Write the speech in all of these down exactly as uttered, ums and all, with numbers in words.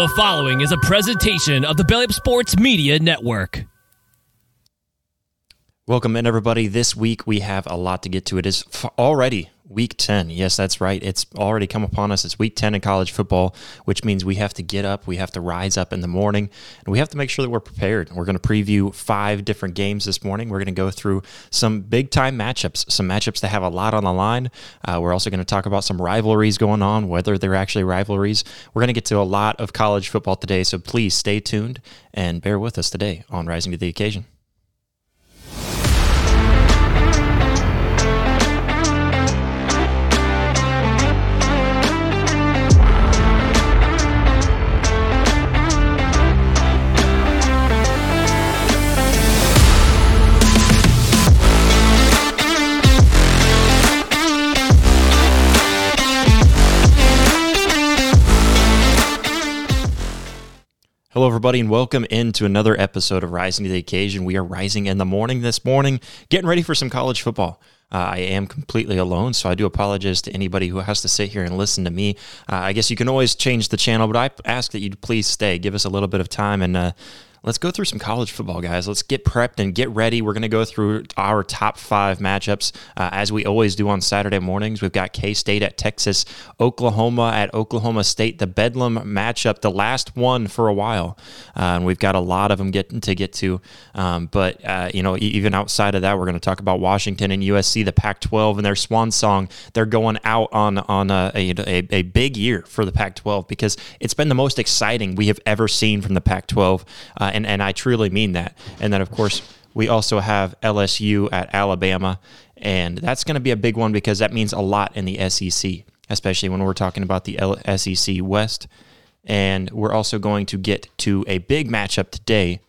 The following is a presentation of the Belly Up Sports Media Network. Welcome in, everybody. This week we have a lot to get to. It is already week ten. Yes, that's right. It's already come upon us. It's week ten in college football, which means we have to get up. We have to rise up in the morning, and we have to make sure that we're prepared. We're going to preview five different games this morning. We're going to go through some big-time matchups, some matchups that have a lot on the line. Uh, we're also going to talk about some rivalries going on, whether they're actually rivalries. We're going to get to a lot of college football today, so please stay tuned and bear with us today on Rising to the Occasion. Hello, everybody, and welcome into another episode of Rising to the Occasion. We are rising in the morning this morning, getting ready for some college football. Uh, I am completely alone, so I do apologize to anybody who has to sit here and listen to me. Uh, I guess you can always change the channel, but I ask that you please stay. Give us a little bit of time, and uh, let's go through some college football, guys. Let's get prepped and get ready. We're going to go through our top five matchups, uh, as we always do on Saturday mornings. We've got K-State at Texas, Oklahoma at Oklahoma State, the Bedlam matchup, the last one for a while. Uh, and we've got a lot of them getting to get to. Um, but, uh, you know, even outside of that, we're going to talk about Washington and U S C, the Pac twelve, and their swan song. They're going out on, on a, a, a big year for the Pac twelve because it's been the most exciting we have ever seen from the Pac twelve. Uh, And, and I truly mean that. And then, of course, we also have L S U at Alabama. And that's going to be a big one because that means a lot in the S E C, especially when we're talking about the S E C West. And we're also going to get to a big matchup today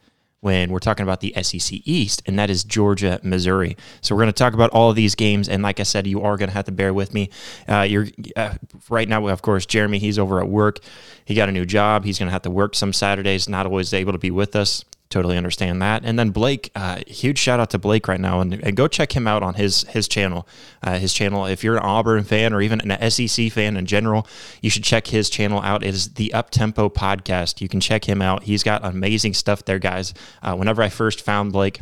when we're talking about the S E C East, and that is Georgia, Missouri. So we're going to talk about all of these games, and like I said, you are going to have to bear with me. Uh, you're uh, right now, of course, Jeremy, he's over at work. He got a new job. He's going to have to work some Saturdays, not always able to be with us. Totally understand that. And then Blake, uh, huge shout out to Blake right now, and, and go check him out on his his channel. Uh, his channel, if you're an Auburn fan or even an S E C fan in general, you should check his channel out. It is the Up Tempo podcast. You can check him out. He's got amazing stuff there, guys. Uh, whenever I first found Blake,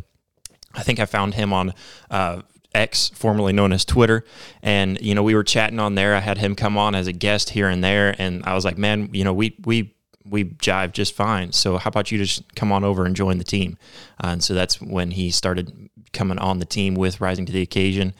I think I found him on uh, X, formerly known as Twitter, and you know we were chatting on there. I had him come on as a guest here and there, and I was like, man, you know we we. we jive just fine. So how about you just come on over and join the team? Uh, and so that's when he started coming on the team with Rising to the Occasion.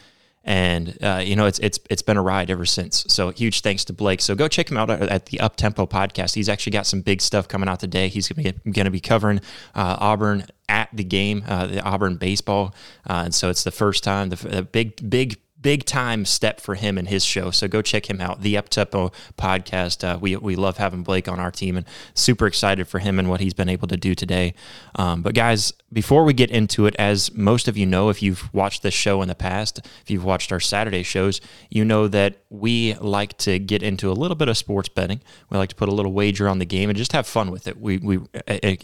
And, uh, you know, it's it's it's been a ride ever since. So huge thanks to Blake. So go check him out at, at the Up Tempo podcast. He's actually got some big stuff coming out today. He's going to be covering uh, Auburn at the game, uh, the Auburn baseball. Uh, and so it's the first time, the, the big, big, Big time step for him and his show. So go check him out, the Up Tempo podcast. Uh, we we love having Blake on our team and super excited for him and what he's been able to do today. Um, but guys, before we get into it, as most of you know, if you've watched this show in the past, if you've watched our Saturday shows, you know that we like to get into a little bit of sports betting. We like to put a little wager on the game and just have fun with it. We we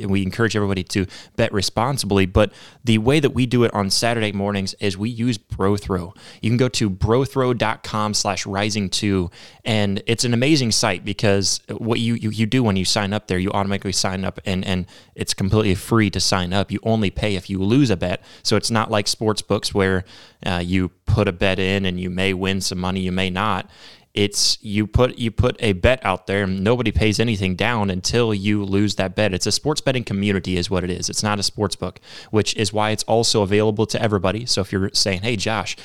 we encourage everybody to bet responsibly. But the way that we do it on Saturday mornings is we use Brothrow. You can go to brothrow.com slash rising two. And it's an amazing site because what you, you, you do when you sign up there, you automatically sign up and, and it's completely free to sign up. You only pay if you lose a bet. So it's not like sports books where uh, you put a bet in and you may win some money, you may not. It's you put you put a bet out there and nobody pays anything down until you lose that bet. It's a sports betting community is what it is. It's not a sports book, which is why it's also available to everybody. So if you're saying, hey, Josh,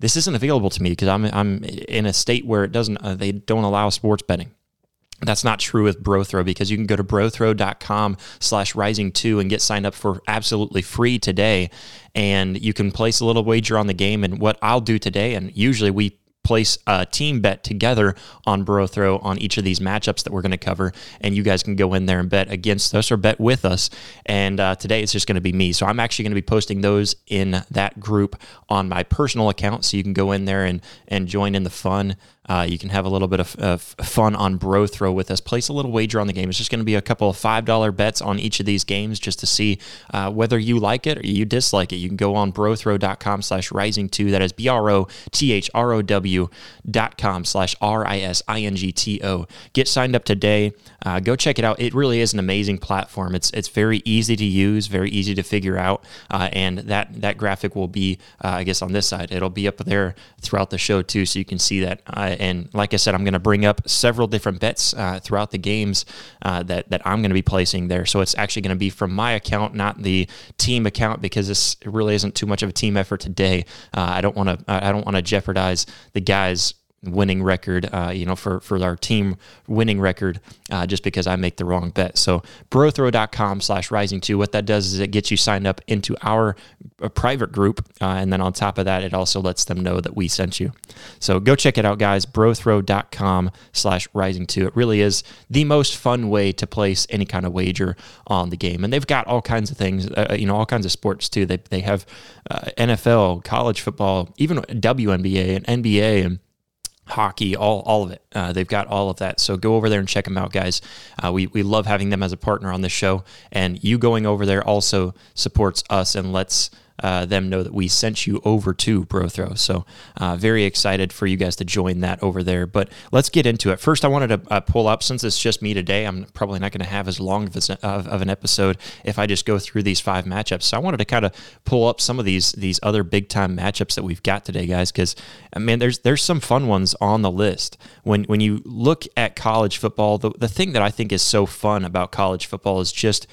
this isn't available to me because I'm I'm in a state where it doesn't uh, they don't allow sports betting. That's not true with Brothrow because you can go to brothrow.com slash rising two and get signed up for absolutely free today, and you can place a little wager on the game. And what I'll do today, and usually we place a team bet together on Brothrow on each of these matchups that we're going to cover, and you guys can go in there and bet against us or bet with us. And uh, today it's just going to be me. So I'm actually going to be posting those in that group on my personal account, so you can go in there and, and join in the fun. Uh, you can have a little bit of, of fun on Brothrow with us. Place a little wager on the game. It's just going to be a couple of five dollar bets on each of these games just to see uh, whether you like it or you dislike it. You can go on brothrow.com slash rising2. That is B-R-O-T-H-R-O-W dot com slash R-I-S-I-N-G-T-O. Get signed up today. Uh, go check it out. It really is an amazing platform. It's it's very easy to use, very easy to figure out. Uh, and that, that graphic will be, uh, I guess, on this side. It'll be up there throughout the show, too, so you can see that. Uh, And like I said, I'm going to bring up several different bets uh, throughout the games uh, that, that I'm going to be placing there. So it's actually going to be from my account, not the team account, because this really isn't too much of a team effort today. Uh, I don't want to I don't want to jeopardize the guys' winning record, uh, you know, for, for our team winning record uh, just because I make the wrong bet. So brothrow.com slash rising two, what that does is it gets you signed up into our uh, private group. Uh, and then on top of that, it also lets them know that we sent you. So go check it out, guys, brothrow.com slash rising two. It really is the most fun way to place any kind of wager on the game. And they've got all kinds of things, uh, you know, all kinds of sports too. They, they have uh, N F L, college football, even W N B A and N B A and hockey, all all of it. Uh, they've got all of that. So go over there and check them out, guys. Uh, we, we love having them as a partner on this show. And you going over there also supports us and lets uh, them know that we sent you over to Brothrow. So uh, very excited for you guys to join that over there. But let's get into it. First, I wanted to uh, pull up, since it's just me today, I'm probably not going to have as long of, a, of, of an episode if I just go through these five matchups. So I wanted to kind of pull up some of these these other big-time matchups that we've got today, guys, because, man, there's there's some fun ones on the list. When when you look at college football, the, the thing that I think is so fun about college football is just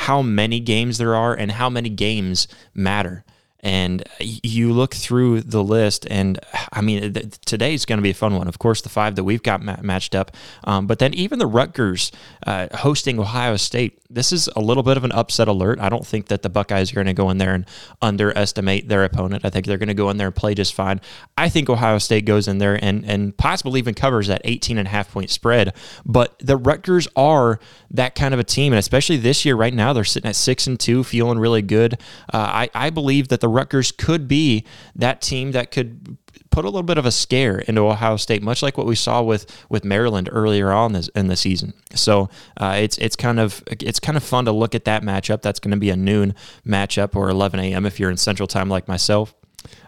how many games there are and how many games matter. And you look through the list, and I mean, th- today's going to be a fun one. Of course, the five that we've got ma- matched up. Um, but then even the Rutgers uh, hosting Ohio State, this is a little bit of an upset alert. I don't think that the Buckeyes are going to go in there and underestimate their opponent. I think they're going to go in there and play just fine. I think Ohio State goes in there and, and possibly even covers that eighteen and a half point spread. But the Rutgers are that kind of a team, and especially this year right now, they're sitting at six and two, feeling really good. Uh, I, I believe that the Rutgers could be that team that could put a little bit of a scare into Ohio State, much like what we saw with, with Maryland earlier on this, in the season. So uh, it's it's kind of it's kind of fun to look at that matchup. That's going to be a noon matchup, or eleven a.m. if you're in Central Time like myself.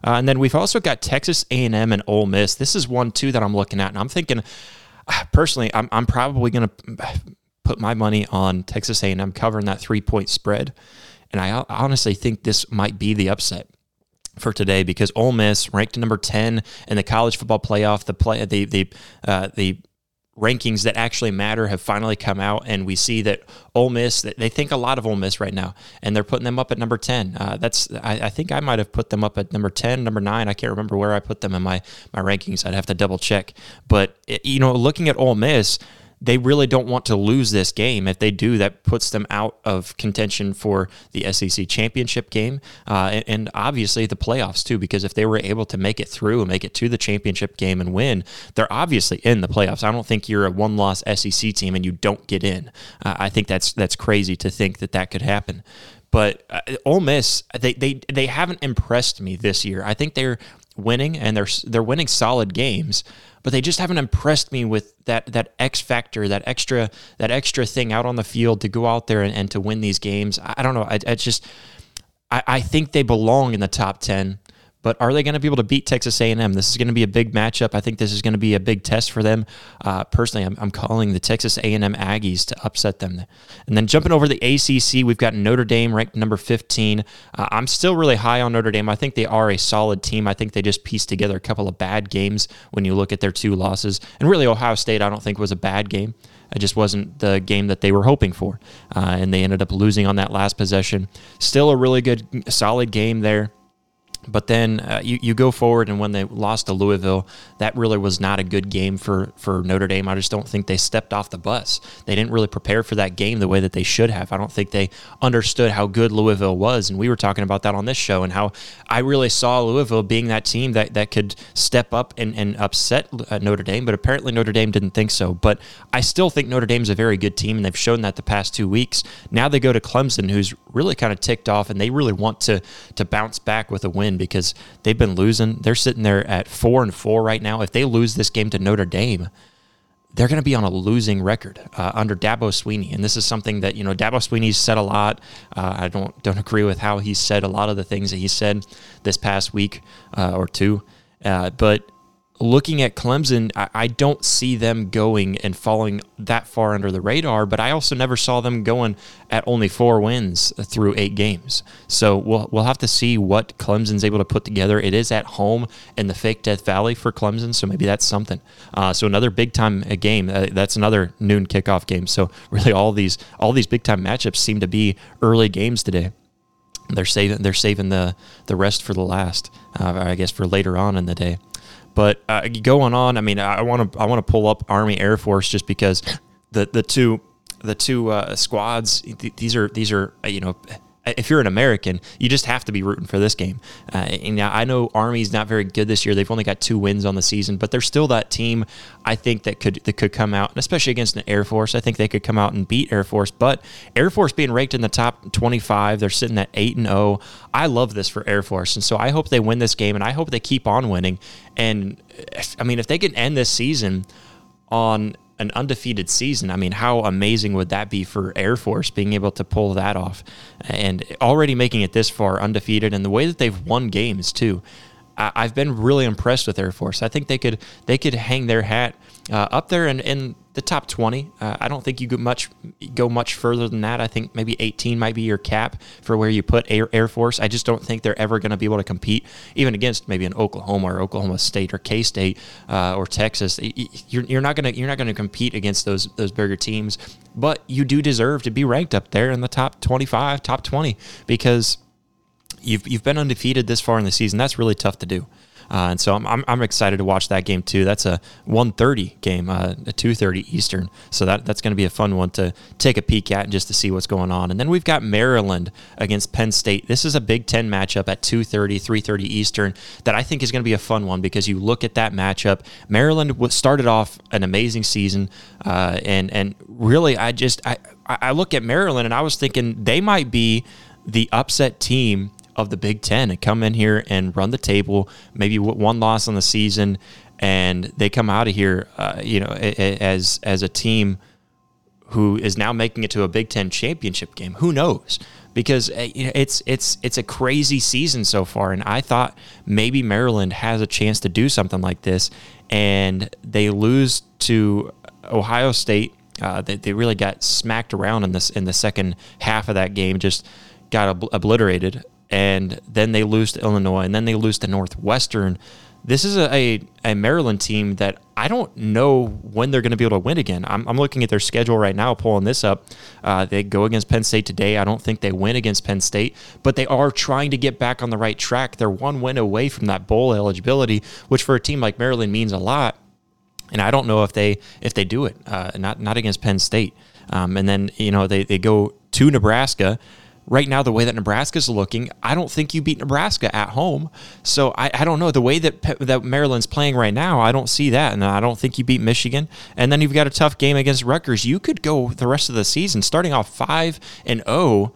Uh, and then we've also got Texas A and M and Ole Miss. This is one too that I'm looking at, and I'm thinking personally, I'm I'm probably going to put my money on Texas A and M covering that three point spread. And I honestly think this might be the upset for today, because Ole Miss, ranked number ten in the college football playoff, the play, the the uh, the rankings that actually matter have finally come out, and we see that Ole Miss, they think a lot of Ole Miss right now, and they're putting them up at number ten. Uh, that's I, I think I might have put them up at number ten, number nine. I can't remember where I put them in my my rankings. I'd have to double check. But you know, looking at Ole Miss, they really don't want to lose this game. If they do, that puts them out of contention for the S E C championship game, uh, and, and obviously the playoffs too, because if they were able to make it through and make it to the championship game and win, they're obviously in the playoffs. I don't think you're a one-loss S E C team and you don't get in. Uh, I think that's that's crazy to think that that could happen. But uh, Ole Miss, they, they, they haven't impressed me this year. I think they're winning, and they're they're winning solid games, but they just haven't impressed me with that that X factor, that extra that extra thing out on the field to go out there and, and to win these games. I, I don't know. I, I just I, I think they belong in the top ten. But are they going to be able to beat Texas A and M? This is going to be a big matchup. I think this is going to be a big test for them. Uh, personally, I'm, I'm calling the Texas A and M Aggies to upset them. And then jumping over the A C C, we've got Notre Dame ranked number fifteen. Uh, I'm still really high on Notre Dame. I think they are a solid team. I think they just pieced together a couple of bad games when you look at their two losses. And really, Ohio State, I don't think was a bad game. It just wasn't the game that they were hoping for. Uh, and they ended up losing on that last possession. Still a really good, solid game there. But then uh, you, you go forward, and when they lost to Louisville, that really was not a good game for, for Notre Dame. I just don't think they stepped off the bus. They didn't really prepare for that game the way that they should have. I don't think they understood how good Louisville was, and we were talking about that on this show, and how I really saw Louisville being that team that, that could step up and, and upset Notre Dame, but apparently Notre Dame didn't think so. But I still think Notre Dame's a very good team, and they've shown that the past two weeks. Now they go to Clemson, who's really kind of ticked off, and they really want to, to bounce back with a win. win because they've been losing. They're sitting there at four and four right now. If they lose this game to Notre Dame, they're going to be on a losing record uh, under Dabo Swinney. And this is something that, you know, Dabo Swinney's said a lot. Uh, I don't don't agree with how he said a lot of the things that he said this past week uh, or two. Uh, but looking at Clemson, I, I don't see them going and falling that far under the radar, but I also never saw them going at only four wins through eight games. So we'll we'll have to see what Clemson's able to put together. It is at home in the fake Death Valley for Clemson, so maybe that's something. Uh, so another big-time game. Uh, that's another noon kickoff game. So really all these all these big-time matchups seem to be early games today. They're saving they're saving the, the rest for the last, uh, I guess, for later on in the day. But uh, going on, I mean, I want to I want to pull up Army Air Force just because the the two the two uh, squads th- these are these are you know, if you're an American, you just have to be rooting for this game. Uh, and I know Army's not very good this year; they've only got two wins on the season, but they're still that team I think that could that could come out, especially against an Air Force. I think they could come out and beat Air Force. But Air Force being ranked in the top twenty-five, they're sitting at eight and zero. I love this for Air Force, and so I hope they win this game, and I hope they keep on winning. And I mean, if they can end this season on an undefeated season, I mean, how amazing would that be for Air Force being able to pull that off and already making it this far undefeated, and the way that they've won games too. I've been really impressed with Air Force. I think they could they could hang their hat uh, up there in, in the top twenty. Uh, I don't think you could much go much further than that. I think maybe eighteen might be your cap for where you put Air, Air Force. I just don't think they're ever going to be able to compete, even against maybe an Oklahoma or Oklahoma State or K-State uh, or Texas. You're, you're not going to you're not going to compete against those those bigger teams. But you do deserve to be ranked up there in the top twenty-five, top twenty, because You've you've been undefeated this far in the season. That's really tough to do, uh, and so I'm, I'm I'm excited to watch that game too. That's a one thirty game, uh, a two thirty Eastern. So that that's going to be a fun one to take a peek at and just to see what's going on. And then we've got Maryland against Penn State. This is a Big Ten matchup at two thirty, three thirty Eastern that I think is going to be a fun one because you look at that matchup. Maryland started off an amazing season, uh, and and really I just I I look at Maryland and I was thinking they might be the upset team of the Big Ten and come in here and run the table, maybe one loss on the season, and they come out of here, uh, you know, as as a team who is now making it to a Big Ten championship game. Who knows? Because it's it's it's a crazy season so far, and I thought maybe Maryland has a chance to do something like this, and they lose to Ohio State. Uh, they they really got smacked around in this in the second half of that game, just got ob- obliterated. And then they lose to Illinois, and then they lose to Northwestern. This is a, a, a Maryland team that I don't know when they're going to be able to win again. I'm, I'm looking at their schedule right now, pulling this up. Uh, they go against Penn State today. I don't think they win against Penn State, but they are trying to get back on the right track. They're one win away from that bowl eligibility, which for a team like Maryland means a lot. And I don't know if they if they do it, uh, not, not against Penn State. Um, and then, you know, they, they go to Nebraska. Right now, the way that Nebraska's looking, I don't think you beat Nebraska at home. So I, I don't know. The way that that Maryland's playing right now, I don't see that. And I don't think you beat Michigan. And then you've got a tough game against Rutgers. You could go the rest of the season, starting off five and oh,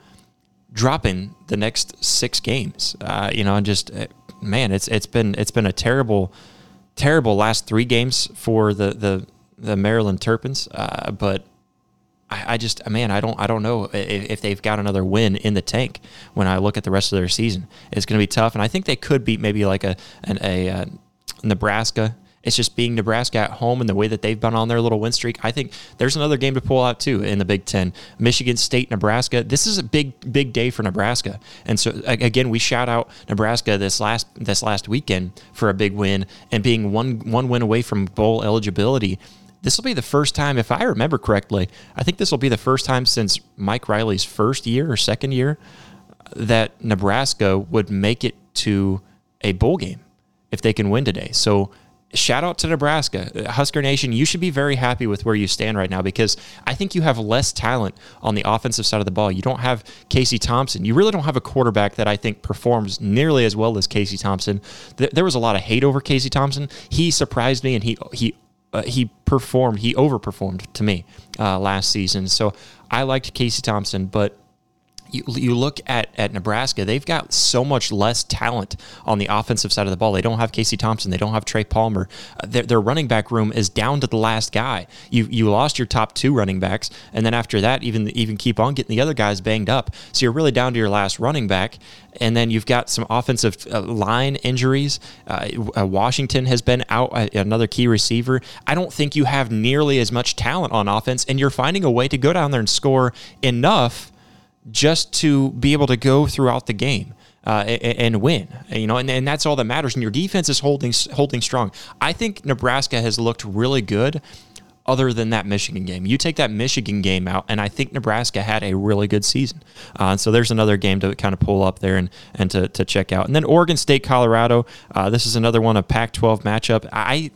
dropping the next six games. Uh, you know, and just, man, it's it's been it's been a terrible, terrible last three games for the, the, the Maryland Terpins. Uh, but I just, man, I don't I don't know if they've got another win in the tank when I look at the rest of their season. It's going to be tough, and I think they could beat maybe like a an, a uh, Nebraska. It's just being Nebraska at home and the way that they've been on their little win streak. I think there's another game to pull out, too, in the Big Ten. Michigan State, Nebraska. This is a big, big day for Nebraska. And so, again, we shout out Nebraska this last this last weekend for a big win and being one one win away from bowl eligibility. This will be the first time, if I remember correctly, I think this will be the first time since Mike Riley's first year or second year that Nebraska would make it to a bowl game if they can win today. So shout out to Nebraska. Husker Nation, you should be very happy with where you stand right now because I think you have less talent on the offensive side of the ball. You don't have Casey Thompson. You really don't have a quarterback that I think performs nearly as well as Casey Thompson. There was a lot of hate over Casey Thompson. He surprised me, and he he Uh, he performed, he overperformed to me uh, last season. So I liked Casey Thompson, but you, you look at, at Nebraska, they've got so much less talent on the offensive side of the ball. They don't have Casey Thompson. They don't have Trey Palmer. Uh, their, their running back room is down to the last guy. You you lost your top two running backs, and then after that, even even keep on getting the other guys banged up. So you're really down to your last running back, and then you've got some offensive line injuries. Uh, Washington has been out, another key receiver. I don't think you have nearly as much talent on offense, and you're finding a way to go down there and score enough just to be able to go throughout the game uh, and, and win. You know, and, and that's all that matters. And your defense is holding holding strong. I think Nebraska has looked really good. Other than that Michigan game, you take that Michigan game out, and I think Nebraska had a really good season. Uh, so there's another game to kind of pull up there and and to to check out. And then Oregon State, Colorado. Uh, this is another one, a Pac twelve matchup. I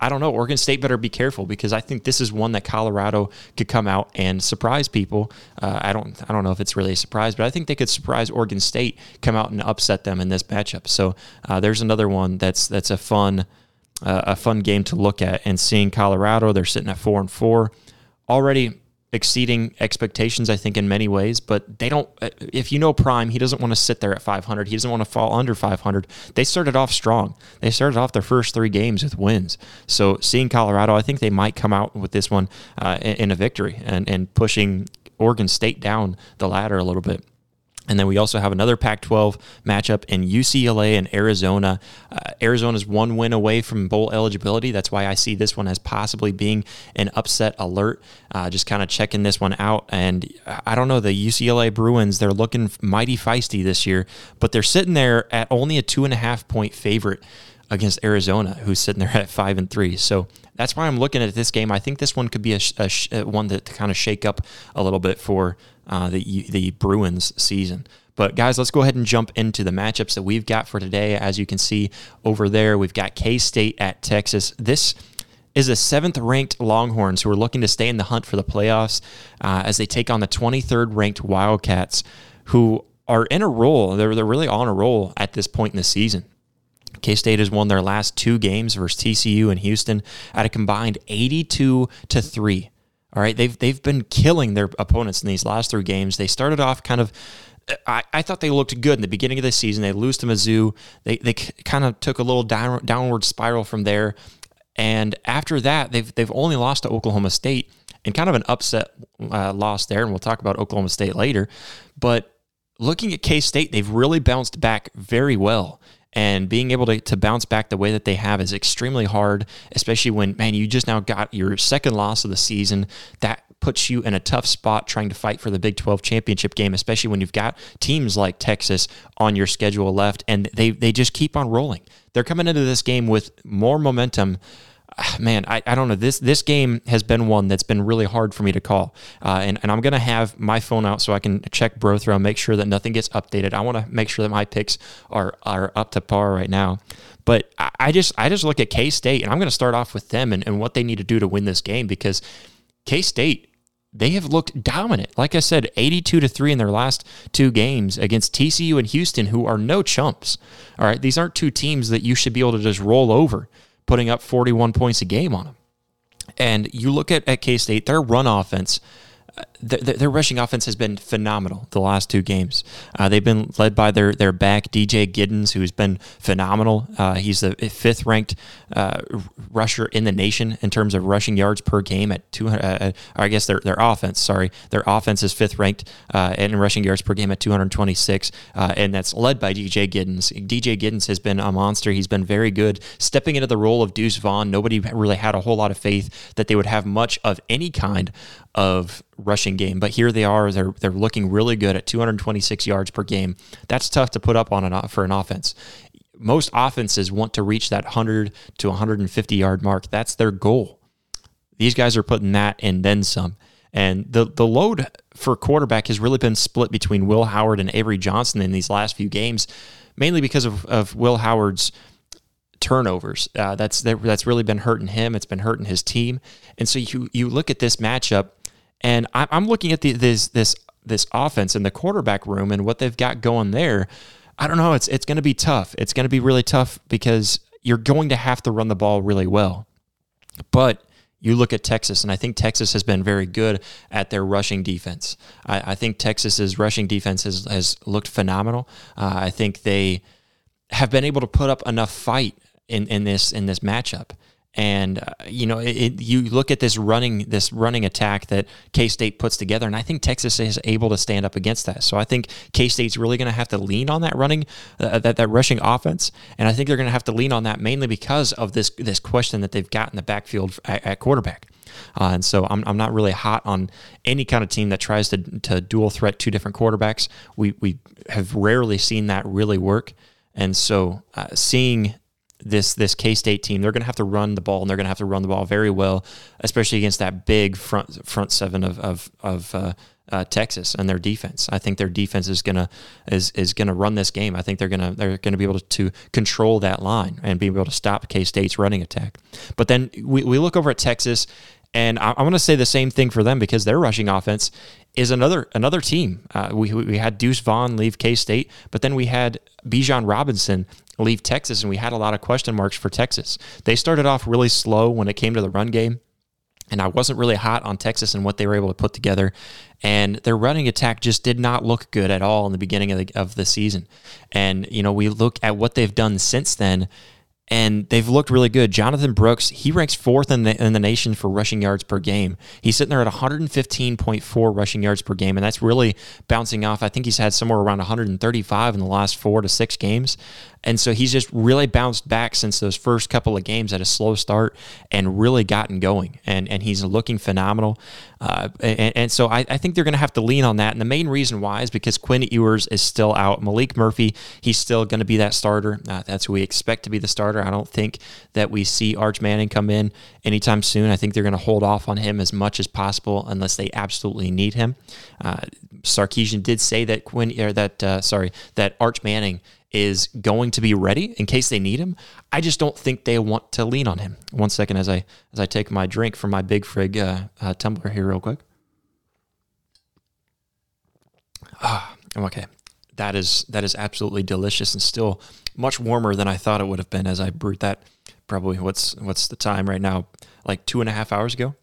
I don't know. Oregon State better be careful, because I think this is one that Colorado could come out and surprise people. Uh, I don't I don't know if it's really a surprise, but I think they could surprise Oregon State, come out and upset them in this matchup. So uh, there's another one that's that's a fun. Uh, a fun game to look at, and seeing Colorado, they're sitting at four and four, already exceeding expectations, I think, in many ways. But they don't. If you know Prime, he doesn't want to sit there at five hundred. He doesn't want to fall under five hundred. They started off strong. They started off their first three games with wins. So seeing Colorado, I think they might come out with this one uh, in, in a victory and and pushing Oregon State down the ladder a little bit. And then we also have another Pac twelve matchup in U C L A and Arizona. Uh, Arizona's one win away from bowl eligibility. That's why I see this one as possibly being an upset alert. Uh, just kind of checking this one out. And I don't know, the U C L A Bruins, they're looking mighty feisty this year, but they're sitting there at only a two and a half point favorite against Arizona, who's sitting there at five and three. So that's why I'm looking at this game. I think this one could be a, a, a one that to kind of shake up a little bit for uh, the the Bruins season. But guys, let's go ahead and jump into the matchups that we've got for today. As you can see over there, we've got K-State at Texas. This is the seventh-ranked Longhorns, who are looking to stay in the hunt for the playoffs uh, as they take on the twenty-third-ranked Wildcats, who are in a roll. They're they're really on a roll at this point in the season. K-State has won their last two games versus T C U and Houston at a combined eighty-two to three. All right, they've they've been killing their opponents in these last three games. They started off kind of, I, I thought they looked good in the beginning of the season. They lose to Mizzou. They they kind of took a little down, downward spiral from there, and after that, they've they've only lost to Oklahoma State, and kind of an upset uh, loss there. And we'll talk about Oklahoma State later. But looking at K-State, they've really bounced back very well. And being able to, to bounce back the way that they have is extremely hard, especially when, man, you just now got your second loss of the season. That puts you in a tough spot trying to fight for the Big twelve championship game, especially when you've got teams like Texas on your schedule left, and they they just keep on rolling. They're coming into this game with more momentum. Man, I, I don't know. This this game has been one that's been really hard for me to call. Uh, and, and I'm going to have my phone out so I can check Brothrow, make sure that nothing gets updated. I want to make sure that my picks are are up to par right now. But I, I just I just look at K-State, and I'm going to start off with them and, and what they need to do to win this game, because K-State, they have looked dominant. Like I said, eighty-two to three in their last two games against T C U and Houston, who are no chumps. All right, these aren't two teams that you should be able to just roll over, putting up forty-one points a game on them. And you look at, at K-State, their run offense, uh, th- th- their rushing offense has been phenomenal the last two games. Uh, they've been led by their their back, D J. Giddens, who's been phenomenal. Uh, he's the fifth-ranked uh, rusher in the nation in terms of rushing yards per game at two hundred. Uh, I guess their their offense, sorry. Their offense is fifth-ranked uh, in rushing yards per game at two hundred twenty-six, uh, and that's led by D J. Giddens. D J. Giddens has been a monster. He's been very good. Stepping into the role of Deuce Vaughn, nobody really had a whole lot of faith that they would have much of any kind of rushing game, but here they are. They're they're looking really good at two hundred twenty-six yards per game. That's tough to put up on an for an offense. Most offenses want to reach that one hundred to one hundred fifty yard mark. That's their goal. These guys are putting that and then some. And the the load for quarterback has really been split between Will Howard and Avery Johnson in these last few games, mainly because of of Will Howard's turnovers. Uh, that's that's really been hurting him. It's been hurting his team. And so you you look at this matchup. And I'm looking at the, this this this offense in the quarterback room and what they've got going there. I don't know. It's it's going to be tough. It's going to be really tough because you're going to have to run the ball really well. But You look at Texas, and I think Texas has been very good at their rushing defense. I, I think Texas's rushing defense has, has looked phenomenal. Uh, I think they have been able to put up enough fight in, in this in this matchup. And uh, you know, it, it, you look at this running this running attack that K-State puts together, and I think Texas is able to stand up against that. So I think K-State's really going to have to lean on that running uh, that that rushing offense, and I think they're going to have to lean on that mainly because of this this question that they've got in the backfield at, at quarterback. Uh, and so I'm I'm not really hot on any kind of team that tries to to dual threat two different quarterbacks. We we have rarely seen that really work, and so uh, seeing. This this K-State team, they're going to have to run the ball, and they're going to have to run the ball very well, especially against that big front front seven of of, of uh, uh, Texas and their defense. I think their defense is gonna is is gonna run this game. I think they're gonna they're gonna be able to, to control that line and be able to stop K-State's running attack. But then we we look over at Texas, and I, I want to say the same thing for them because their rushing offense is another another team. Uh, we we had Deuce Vaughn leave K-State, but then we had Bijan Robinson leave Texas, and we had a lot of question marks for Texas. They started off really slow when it came to the run game, and I wasn't really hot on Texas and what they were able to put together. And their running attack just did not look good at all in the beginning of the, of the season. And, you know, we look at what they've done since then, and they've looked really good. Jonathan Brooks, he ranks fourth in the in the nation for rushing yards per game. He's sitting there at one fifteen point four rushing yards per game, and that's really bouncing off. I think he's had somewhere around one thirty-five in the last four to six games. And so he's just really bounced back since those first couple of games at a slow start and really gotten going. And and he's looking phenomenal. Uh, and, and so I, I think they're going to have to lean on that. And the main reason why is because Quinn Ewers is still out. Malik Murphy, he's still going to be that starter. Uh, that's who we expect to be the starter. I don't think that we see Arch Manning come in anytime soon. I think they're going to hold off on him as much as possible unless they absolutely need him. Uh, Sarkeesian did say that Quinn, or that uh, sorry, that Arch Manning is going to be ready in case they need him. I just don't think they want to lean on him. One second as I as I take my drink from my Big Frig uh, uh, tumbler here real quick. Ah, I'm okay. That is that is absolutely delicious and still much warmer than I thought it would have been as I brewed that probably what's what's the time right now? Like two and a half hours ago.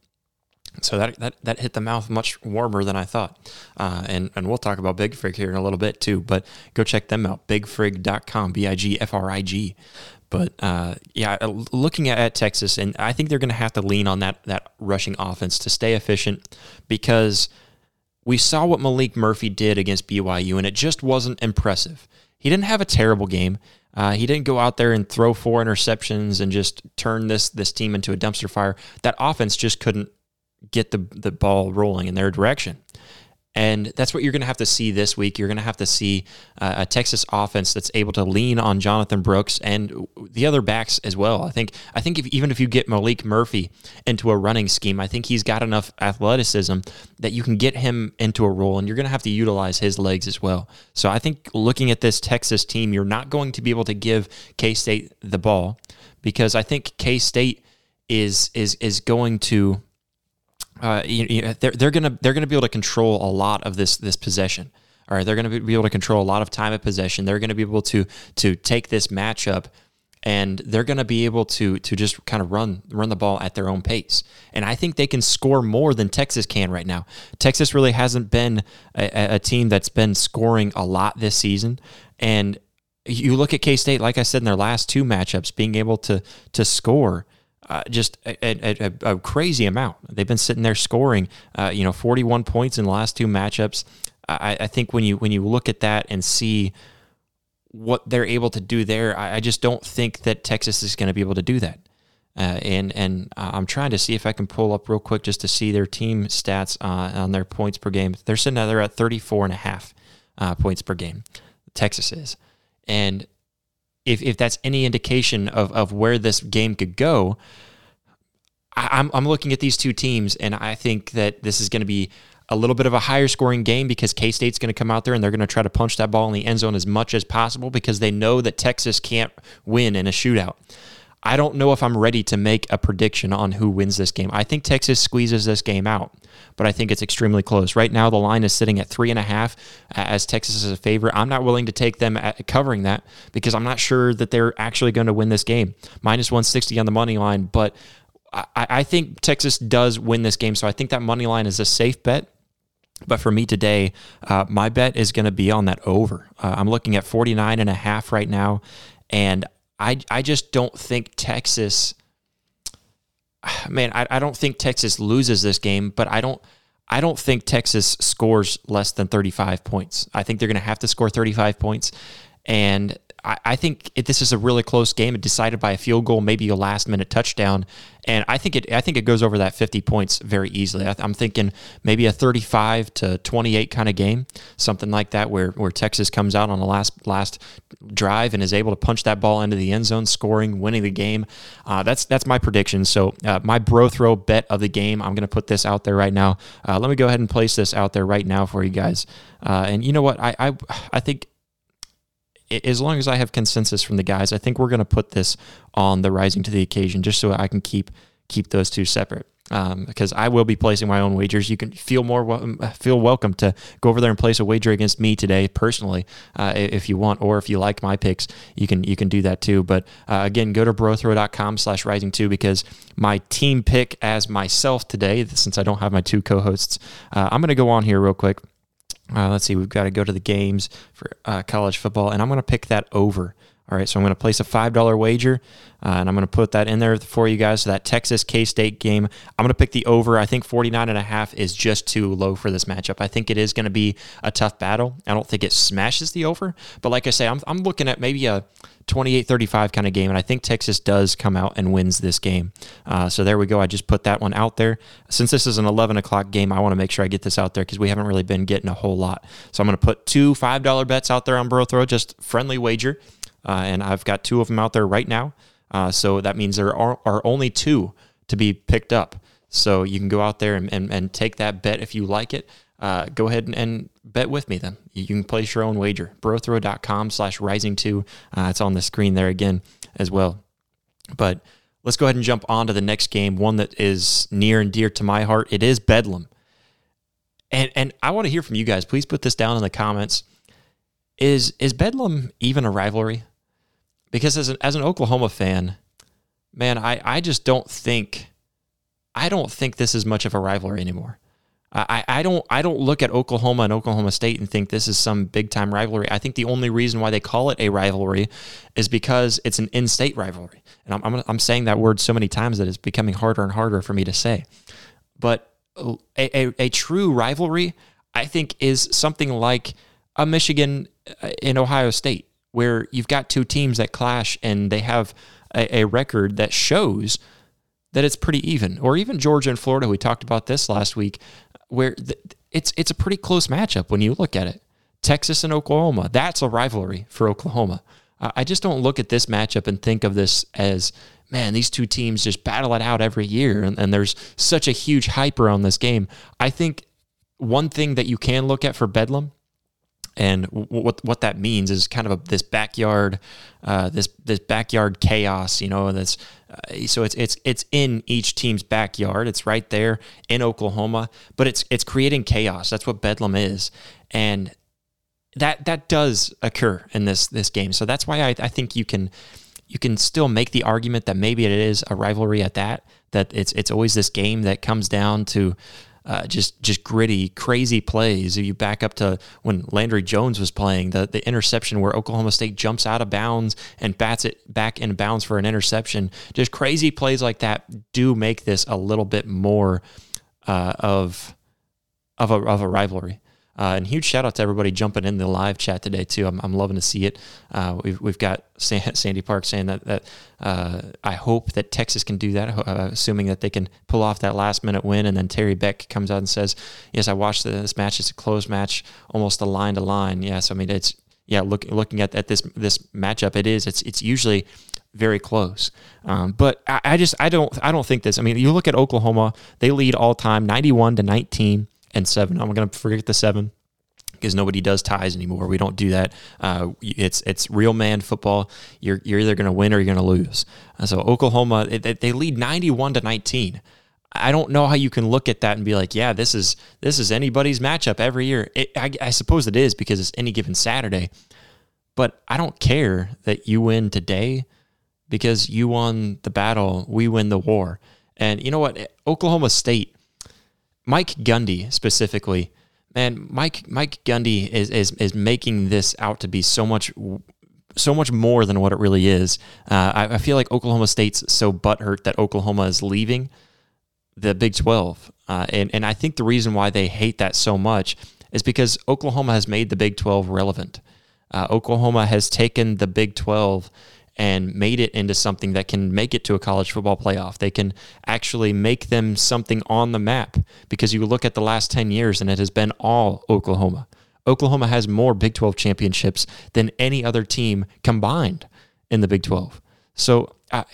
So that, that that hit the mouth much warmer than I thought. Uh, and, and we'll talk about Big Frig here in a little bit too, but go check them out, big frig dot com, B I G F R I G. But uh, yeah, looking at, at Texas, and I think they're going to have to lean on that that rushing offense to stay efficient because we saw what Malik Murphy did against B Y U, and it just wasn't impressive. He didn't have a terrible game. Uh, he didn't go out there and throw four interceptions and just turn this this team into a dumpster fire. That offense just couldn't get the the ball rolling in their direction. And that's what you're going to have to see this week. You're going to have to see uh, a Texas offense that's able to lean on Jonathan Brooks and the other backs as well. I think I think if, even if you get Malik Murphy into a running scheme, I think he's got enough athleticism that you can get him into a role, and you're going to have to utilize his legs as well. So I think looking at this Texas team, you're not going to be able to give K-State the ball because I think K-State is is is going to... Uh, you, you, they're they're gonna they're gonna be able to control a lot of this this possession. All right, they're gonna be able to control a lot of time of possession. They're gonna be able to to take this matchup, and they're gonna be able to to just kind of run run the ball at their own pace. And I think they can score more than Texas can right now. Texas really hasn't been a, a team that's been scoring a lot this season, and you look at K-State, like I said, in their last two matchups, being able to to score. Uh, just a, a, a crazy amount. They've been sitting there scoring, uh, you know, forty-one points in the last two matchups. I, I think when you when you look at that and see what they're able to do there, I, I just don't think that Texas is going to be able to do that. Uh, and and I'm trying to see if I can pull up real quick just to see their team stats uh, on their points per game. They're sitting there at thirty-four and a half uh, points per game. Texas is, and. If if that's any indication of, of where this game could go, I, I'm I'm looking at these two teams, and I think that this is going to be a little bit of a higher scoring game because K-State's going to come out there and they're going to try to punch that ball in the end zone as much as possible because they know that Texas can't win in a shootout. I don't know if I'm ready to make a prediction on who wins this game. I think Texas squeezes this game out, but I think it's extremely close. Right now, the line is sitting at three and a half as Texas is a favorite. I'm not willing to take them at covering that because I'm not sure that they're actually going to win this game. minus one sixty on the money line, but I, I think Texas does win this game, so I think that money line is a safe bet. But for me today, uh, my bet is going to be on that over. Uh, I'm looking at forty-nine and a half right now, and I I just don't think Texas. Man, I, I don't think Texas loses this game, but I don't. I don't think Texas scores less than thirty-five points. I think they're going to have to score thirty-five points. And I, I think it, this is a really close game. It decided by a field goal, maybe a last-minute touchdown. And I think it I think it goes over that fifty points very easily. I, I'm thinking maybe a thirty-five to twenty-eight kind of game, something like that, where where Texas comes out on the last last drive and is able to punch that ball into the end zone, scoring, winning the game. Uh, that's that's my prediction. So uh, my Brothrow bet of the game, I'm going to put this out there right now. Uh, let me go ahead and place this out there right now for you guys. Uh, and you know what? I I, I think... as long as I have consensus from the guys, I think we're going to put this on the Rising to the Occasion just so I can keep keep those two separate. Um, because I will be placing my own wagers. You can feel more wel- feel welcome to go over there and place a wager against me today personally, uh, if you want, or if you like my picks, you can you can do that too. But uh, again, go to brothrow dot com slash rising two because my team pick as myself today, since I don't have my two co-hosts, uh, I'm going to go on here real quick. Uh, let's see, we've got to go to the games for uh, college football, and I'm going to pick that over. All right, so I'm going to place a five dollar wager, uh, and I'm going to put that in there for you guys. So that Texas-K-State game, I'm going to pick the over. I think forty-nine and a half is just too low for this matchup. I think it is going to be a tough battle. I don't think it smashes the over, but like I say, I'm, I'm looking at maybe a twenty-eight thirty-five kind of game, and I think Texas does come out and wins this game. Uh, so there we go. I just put that one out there. Since this is an eleven o'clock game, I want to make sure I get this out there because we haven't really been getting a whole lot. So I'm going to put two five dollar bets out there on Brothrow, just friendly wager, uh, and I've got two of them out there right now. Uh, so that means there are, are only two to be picked up. So you can go out there and, and, and take that bet if you like it. Uh, go ahead and, and bet with me then. You can place your own wager. brothrow dot com slash rising two. Uh, it's on the screen there again as well. But let's go ahead and jump on to the next game, one that is near and dear to my heart. It is Bedlam. And and I want to hear from you guys. Please put this down in the comments. Is is Bedlam even a rivalry? Because as an, as an Oklahoma fan, man, I, I just don't think, I don't think this is much of a rivalry anymore. I, I don't I don't look at Oklahoma and Oklahoma State and think this is some big-time rivalry. I think the only reason why they call it a rivalry is because it's an in-state rivalry. And I'm, I'm, I'm saying that word so many times that it's becoming harder and harder for me to say. But a, a, a true rivalry, I think, is something like a Michigan in Ohio State, where you've got two teams that clash and they have a, a record that shows that it's pretty even. Or even Georgia and Florida, we talked about this last week, where it's it's a pretty close matchup when you look at it. Texas and Oklahoma, that's a rivalry for Oklahoma. I just don't look at this matchup and think of this as, man, these two teams just battle it out every year, and, and there's such a huge hype around this game. I think one thing that you can look at for Bedlam, and what what that means is kind of a, this backyard, uh, this this backyard chaos, you know. This uh, so it's it's it's in each team's backyard. It's right there in Oklahoma, but it's it's creating chaos. That's what Bedlam is, and that that does occur in this this game. So that's why I, I think you can you can still make the argument that maybe it is a rivalry at that. That it's it's always this game that comes down to. Uh, just just gritty, crazy plays. You back up to when Landry Jones was playing, the, the interception where Oklahoma State jumps out of bounds and bats it back in bounds for an interception. Just crazy plays like that do make this a little bit more uh, of of a, of a rivalry. Uh, and huge shout out to everybody jumping in the live chat today too. I'm, I'm loving to see it. Uh, we've we've got San, Sandy Park saying that that uh, I hope that Texas can do that, uh, assuming that they can pull off that last minute win. And then Terry Beck comes out and says, "Yes, I watched this match. It's a close match, almost a line to line." Yes, I mean it's yeah. Look, looking at, at this this matchup, it is. It's it's usually very close. Um, but I, I just I don't I don't think this. I mean, you look at Oklahoma; they lead all time, ninety-one to nineteen. And seven. I'm going to forget the seven because nobody does ties anymore. We don't do that. Uh, it's it's real man football. You're you're either going to win or you're going to lose. Uh, so Oklahoma, it, they lead ninety-one to nineteen. I don't know how you can look at that and be like, yeah, this is this is anybody's matchup every year. It, I, I suppose it is because it's any given Saturday. But I don't care that you win today because you won the battle. We win the war. And you know what? Oklahoma State, Mike Gundy specifically, man, Mike Mike Gundy is is is making this out to be so much so much more than what it really is. Uh, I, I feel like Oklahoma State's so butthurt that Oklahoma is leaving the Big twelve. Uh, and, and I think the reason why they hate that so much is because Oklahoma has made the Big twelve relevant. Uh, Oklahoma has taken the Big twelve and made it into something that can make it to a college football playoff. They can actually make them something on the map, because you look at the last ten years and it has been all Oklahoma. Oklahoma has more Big twelve championships than any other team combined in the Big twelve. So, I,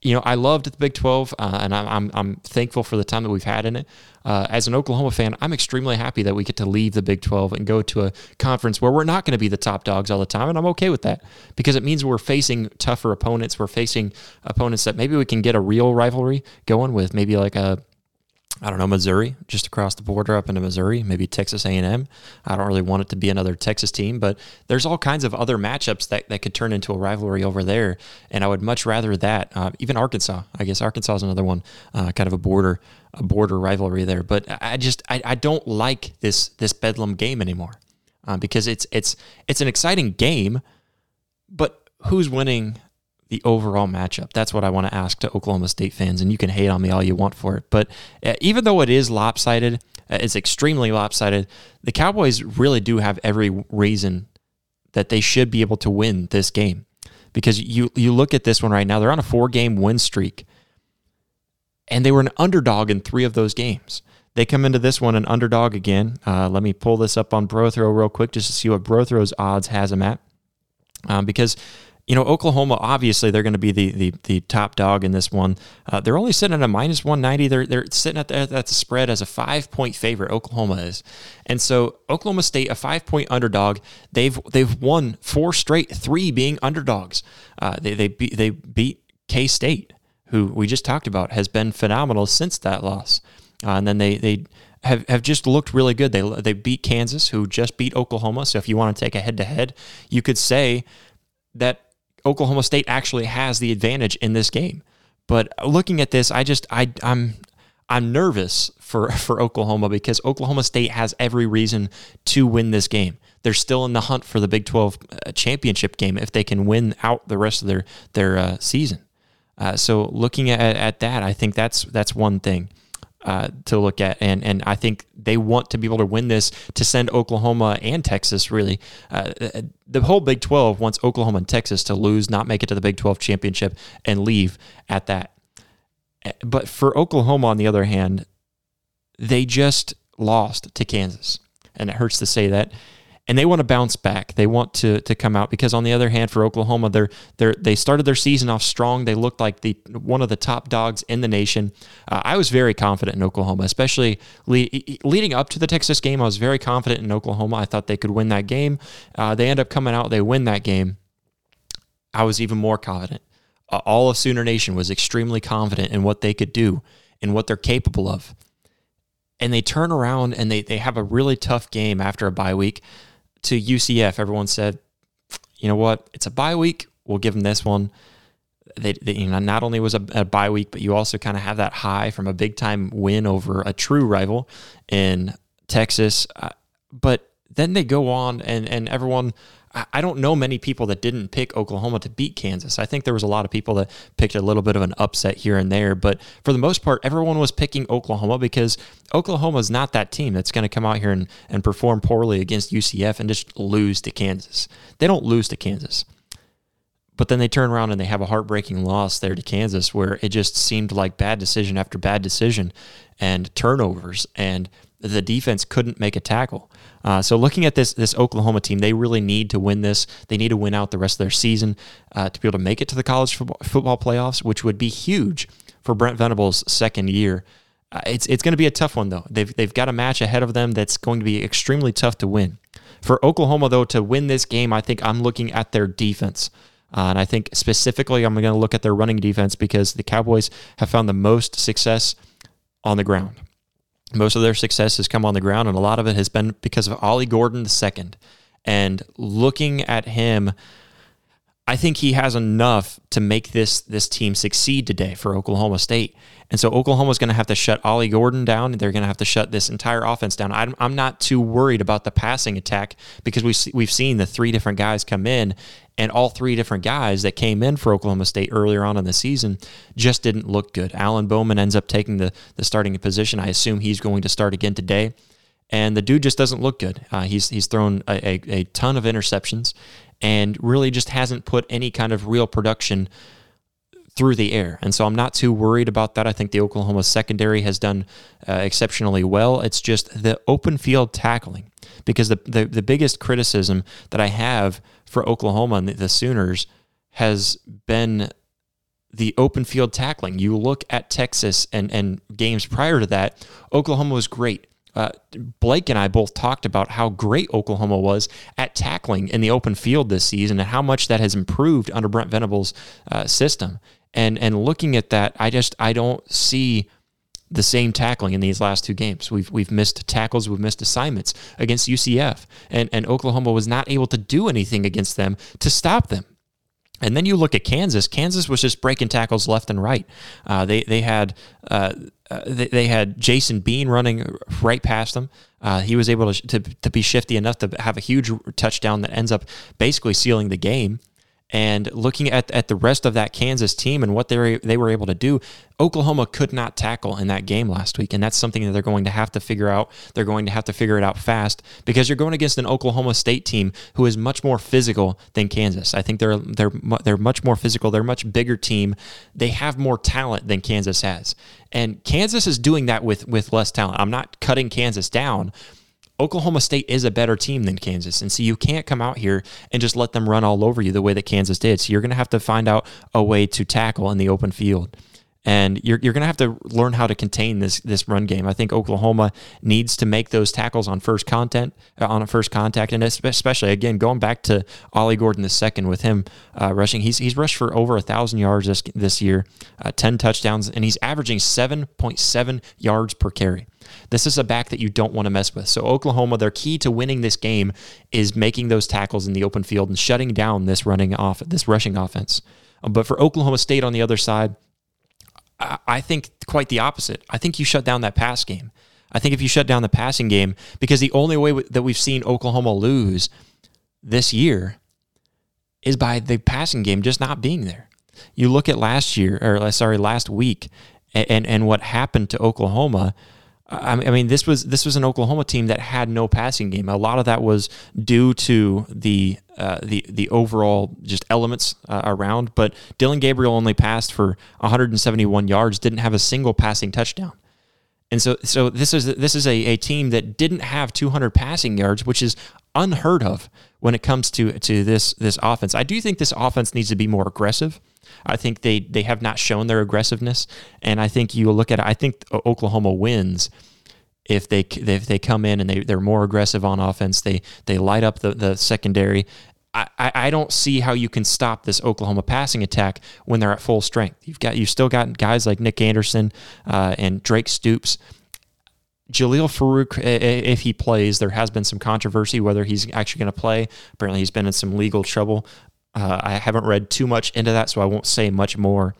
you know, I loved the Big twelve, uh, and I'm I'm thankful for the time that we've had in it. Uh, as an Oklahoma fan, I'm extremely happy that we get to leave the Big twelve and go to a conference where we're not going to be the top dogs all the time, and I'm okay with that, because it means we're facing tougher opponents. We're facing opponents that maybe we can get a real rivalry going with, maybe like a, I don't know, Missouri, just across the border up into Missouri, maybe Texas A and M. I don't really want it to be another Texas team, but there's all kinds of other matchups that, that could turn into a rivalry over there, and I would much rather that. Uh, even Arkansas, I guess Arkansas is another one, uh, kind of a border a border rivalry there. But I just I, I don't like this this Bedlam game anymore, uh, because it's it's it's an exciting game, but who's winning the overall matchup? That's what I want to ask to Oklahoma State fans, and you can hate on me all you want for it. But even though it is lopsided, it's extremely lopsided, the Cowboys really do have every reason that they should be able to win this game. Because you you look at this one right now, they're on a four-game win streak, and they were an underdog in three of those games. They come into this one an underdog again. Uh, let me pull this up on Brothrow real quick just to see what Brothrow's odds has them at. Um, because... You know, Oklahoma, obviously, they're going to be the, the, the top dog in this one. Uh, they're only sitting at a minus one ninety. They're they're sitting at the, at the spread as a five-point favorite, Oklahoma is. And so Oklahoma State, a five-point underdog, they've they've won four straight, three being underdogs. Uh, they, they, be, they beat K-State, who we just talked about, has been phenomenal since that loss. Uh, and then they... they Have have just looked really good. They they beat Kansas, who just beat Oklahoma. So if you want to take a head-to-head, you could say that Oklahoma State actually has the advantage in this game. But looking at this, I just I I'm I'm nervous for, for Oklahoma, because Oklahoma State has every reason to win this game. They're still in the hunt for the Big twelve championship game if they can win out the rest of their their uh, season. Uh, so looking at, at that, I think that's that's one thing uh, to look at, and and I think they want to be able to win this to send Oklahoma and Texas, really. Uh, the whole Big twelve wants Oklahoma and Texas to lose, not make it to the Big twelve championship, and leave at that. But for Oklahoma, on the other hand, they just lost to Kansas, and it hurts to say that. And they want to bounce back. They want to to come out, because on the other hand, for Oklahoma, they're they they started their season off strong. They looked like the one of the top dogs in the nation. Uh, I was very confident in Oklahoma, especially le- leading up to the Texas game. I was very confident in Oklahoma. I thought they could win that game. Uh, they end up coming out. They win that game. I was even more confident. Uh, all of Sooner Nation was extremely confident in what they could do and what they're capable of. And they turn around and they they have a really tough game after a bye week. To U C F, everyone said, you know what, it's a bye week, we'll give them this one. They, they you know, not only was a, a bye week, but you also kind of have that high from a big-time win over a true rival in Texas. Uh, but then they go on, and, and everyone, I, I don't know many people that didn't pick Oklahoma to beat Kansas. I think there was a lot of people that picked a little bit of an upset here and there, but for the most part, everyone was picking Oklahoma, because Oklahoma is not that team that's going to come out here and, and perform poorly against U C F and just lose to Kansas. They don't lose to Kansas. But then they turn around and they have a heartbreaking loss there to Kansas, where it just seemed like bad decision after bad decision and turnovers, and the defense couldn't make a tackle. Uh, so looking at this this Oklahoma team, they really need to win this. They need to win out the rest of their season uh, to be able to make it to the college football, football playoffs, which would be huge for Brent Venables' second year. Uh, it's it's going to be a tough one, though. They've, they've got a match ahead of them that's going to be extremely tough to win. For Oklahoma, though, to win this game, I think I'm looking at their defense. Uh, and I think specifically I'm going to look at their running defense, because the Cowboys have found the most success on the ground. Most of their success has come on the ground, and a lot of it has been because of Ollie Gordon the second. And looking at him, I think he has enough to make this this team succeed today for Oklahoma State. And so Oklahoma's going to have to shut Ollie Gordon down, and they're going to have to shut this entire offense down. I'm, I'm not too worried about the passing attack because we've, we've seen the three different guys come in, and all three different guys that came in for Oklahoma State earlier on in the season just didn't look good. Alan Bowman ends up taking the, the starting position. I assume he's going to start again today. And the dude just doesn't look good. Uh, he's he's thrown a, a, a ton of interceptions, and really just hasn't put any kind of real production through the air. And so I'm not too worried about that. I think the Oklahoma secondary has done uh, exceptionally well. It's just the open field tackling, because the, the, the biggest criticism that I have for Oklahoma and the, the Sooners has been the open field tackling. You look at Texas and, and games prior to that, Oklahoma was great. Uh, Blake and I both talked about how great Oklahoma was at tackling in the open field this season and how much that has improved under Brent Venables' uh, system. And and looking at that, I just I don't see the same tackling in these last two games. We've we've missed tackles, we've missed assignments against U C F, and and Oklahoma was not able to do anything against them to stop them. And then you look at Kansas. Kansas was just breaking tackles left and right. Uh, they they had uh, they, they had Jason Bean running right past them. Uh, he was able to, to to be shifty enough to have a huge touchdown that ends up basically sealing the game. And looking at at the rest of that Kansas team and what they were, they were able to do, Oklahoma could not tackle in that game last week, and that's something that they're going to have to figure out. They're going to have to figure it out fast, because you're going against an Oklahoma State team who is much more physical than Kansas. I think they're they're they're much more physical. They're a much bigger team. They have more talent than Kansas has, and Kansas is doing that with with less talent. I'm not cutting Kansas down. Oklahoma State is a better team than Kansas, and so you can't come out here and just let them run all over you the way that Kansas did. So you're going to have to find out a way to tackle in the open field, and you're you're going to have to learn how to contain this this run game. I think Oklahoma needs to make those tackles on first content on first contact, and especially again going back to Ollie Gordon the second with him uh, rushing. He's he's rushed for over a thousand yards this this year, uh, ten touchdowns, and he's averaging seven point seven yards per carry. This is a back that you don't want to mess with. So Oklahoma, their key to winning this game is making those tackles in the open field and shutting down this running off this rushing offense. But for Oklahoma State on the other side, I think quite the opposite. I think you shut down that pass game. I think if you shut down the passing game, because the only way that we've seen Oklahoma lose this year is by the passing game just not being there. You look at last year, or sorry, last week, and and what happened to Oklahoma. I mean, this was this was an Oklahoma team that had no passing game. A lot of that was due to the uh, the the overall just elements uh, around. But Dylan Gabriel only passed for one hundred seventy-one yards, didn't have a single passing touchdown, and so so this is this is a, a team that didn't have two hundred passing yards, which is unheard of when it comes to to this this offense. I do think this offense needs to be more aggressive. I think they, they have not shown their aggressiveness, and I think you look at it, I think Oklahoma wins if they if they come in and they, they're more aggressive on offense. They they light up the, the secondary. I, I don't see how you can stop this Oklahoma passing attack when they're at full strength. You've got you've still got guys like Nick Anderson uh, and Drake Stoops. Jaleel Farouk, if he plays, there has been some controversy whether he's actually going to play. Apparently he's been in some legal trouble. Uh, I haven't read too much into that, so I won't say much more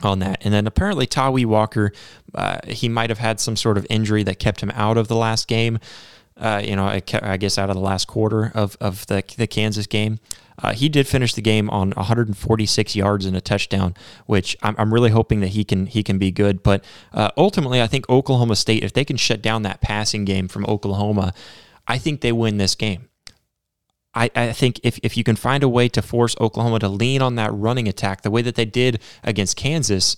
on that. And then apparently Tawee Walker, uh, he might have had some sort of injury that kept him out of the last game. Uh, you know, I, kept, I guess out of the last quarter of, of the, the Kansas game. Uh, he did finish the game on one hundred forty-six yards and a touchdown, which I'm, I'm really hoping that he can he can be good. But uh, ultimately, I think Oklahoma State, if they can shut down that passing game from Oklahoma, I think they win this game. I, I think if, if you can find a way to force Oklahoma to lean on that running attack the way that they did against Kansas,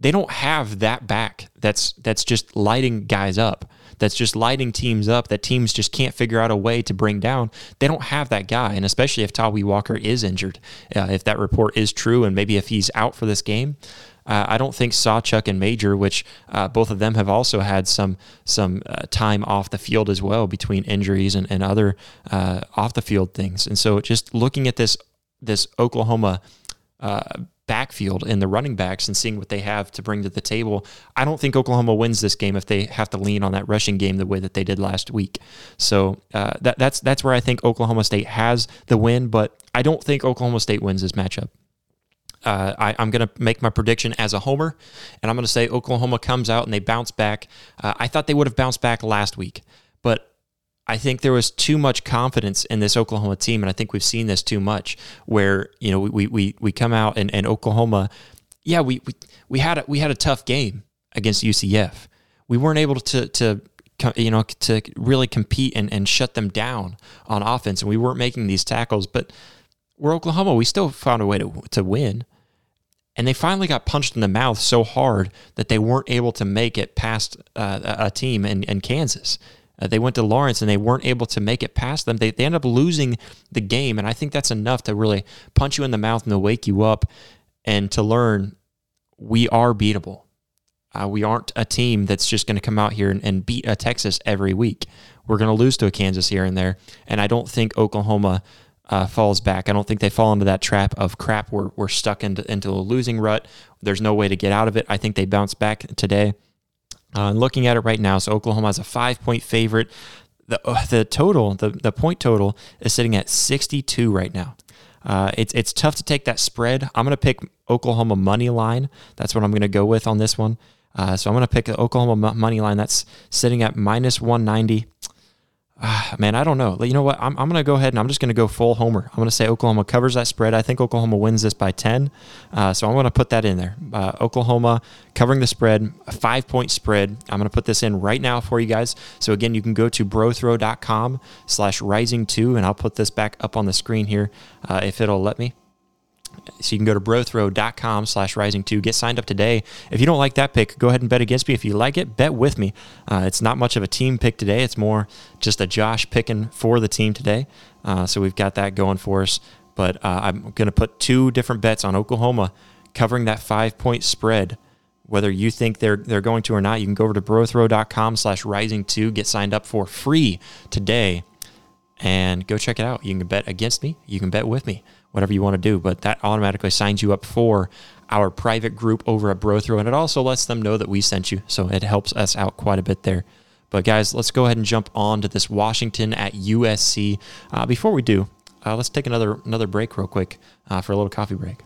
they don't have that back that's that's just lighting guys up, that's just lighting teams up, that teams just can't figure out a way to bring down. They don't have that guy, and especially if Tawee Walker is injured, uh, if that report is true, and maybe if he's out for this game. Uh, I don't think Sawchuk and Major, which uh, both of them have also had some some uh, time off the field as well between injuries and, and other uh, off the field things. And so just looking at this this Oklahoma uh, backfield and the running backs and seeing what they have to bring to the table. I don't think Oklahoma wins this game if they have to lean on that rushing game the way that they did last week. So uh, that, that's that's where I think Oklahoma State has the win, but I don't think Oklahoma State wins this matchup. Uh, I, I'm going to make my prediction as a homer, and I'm going to say Oklahoma comes out and they bounce back. Uh, I thought they would have bounced back last week, but I think there was too much confidence in this Oklahoma team, and I think we've seen this too much where, you know, we we we come out and, and Oklahoma, yeah, we, we we had a, we had a tough game against U C F. We weren't able to to you know to really compete and, and shut them down on offense, and we weren't making these tackles, but we're Oklahoma. We still found a way to to win. And they finally got punched in the mouth so hard that they weren't able to make it past uh, a team in, in Kansas. Uh, they went to Lawrence, and they weren't able to make it past them. They they end up losing the game, and I think that's enough to really punch you in the mouth and to wake you up and to learn we are beatable. Uh, we aren't a team that's just going to come out here and, and beat a Texas every week. We're going to lose to a Kansas here and there, and I don't think Oklahoma uh, falls back. I don't think they fall into that trap of, crap, we're, we're stuck into, into a losing rut. There's no way to get out of it. I think they bounce back today. Uh, looking at it right now, so Oklahoma has a five-point favorite. The uh, the total, the, the point total, is sitting at sixty-two right now. Uh, it's it's tough to take that spread. I'm going to pick Oklahoma money line. That's what I'm going to go with on this one. Uh, so I'm going to pick the Oklahoma money line. That's sitting at minus one ninety. Uh, man, I don't know. You know what? I'm I'm going to go ahead and I'm just going to go full homer. I'm going to say Oklahoma covers that spread. I think Oklahoma wins this by ten. Uh, so I'm going to put that in there. Uh, Oklahoma covering the spread, a five-point spread. I'm going to put this in right now for you guys. So, again, you can go to brothrow.com slash rising two, and I'll put this back up on the screen here uh, if it'll let me. So you can go to brothrow.com slash rising two. Get signed up today. If you don't like that pick, go ahead and bet against me. If you like it, bet with me. Uh, it's not much of a team pick today. It's more just a Josh picking for the team today. Uh, so we've got that going for us. But uh, I'm going to put two different bets on Oklahoma covering that five-point spread. Whether you think they're they're going to or not, you can go over to brothrow.com slash rising two. Get signed up for free today. And go check it out. You can bet against me. You can bet with me. Whatever you want to do. But that automatically signs you up for our private group over at Brothrow. And it also lets them know that we sent you. So it helps us out quite a bit there. But guys, let's go ahead and jump on to this Washington at U S C. Uh, before we do, uh, let's take another another break real quick uh, for a little coffee break.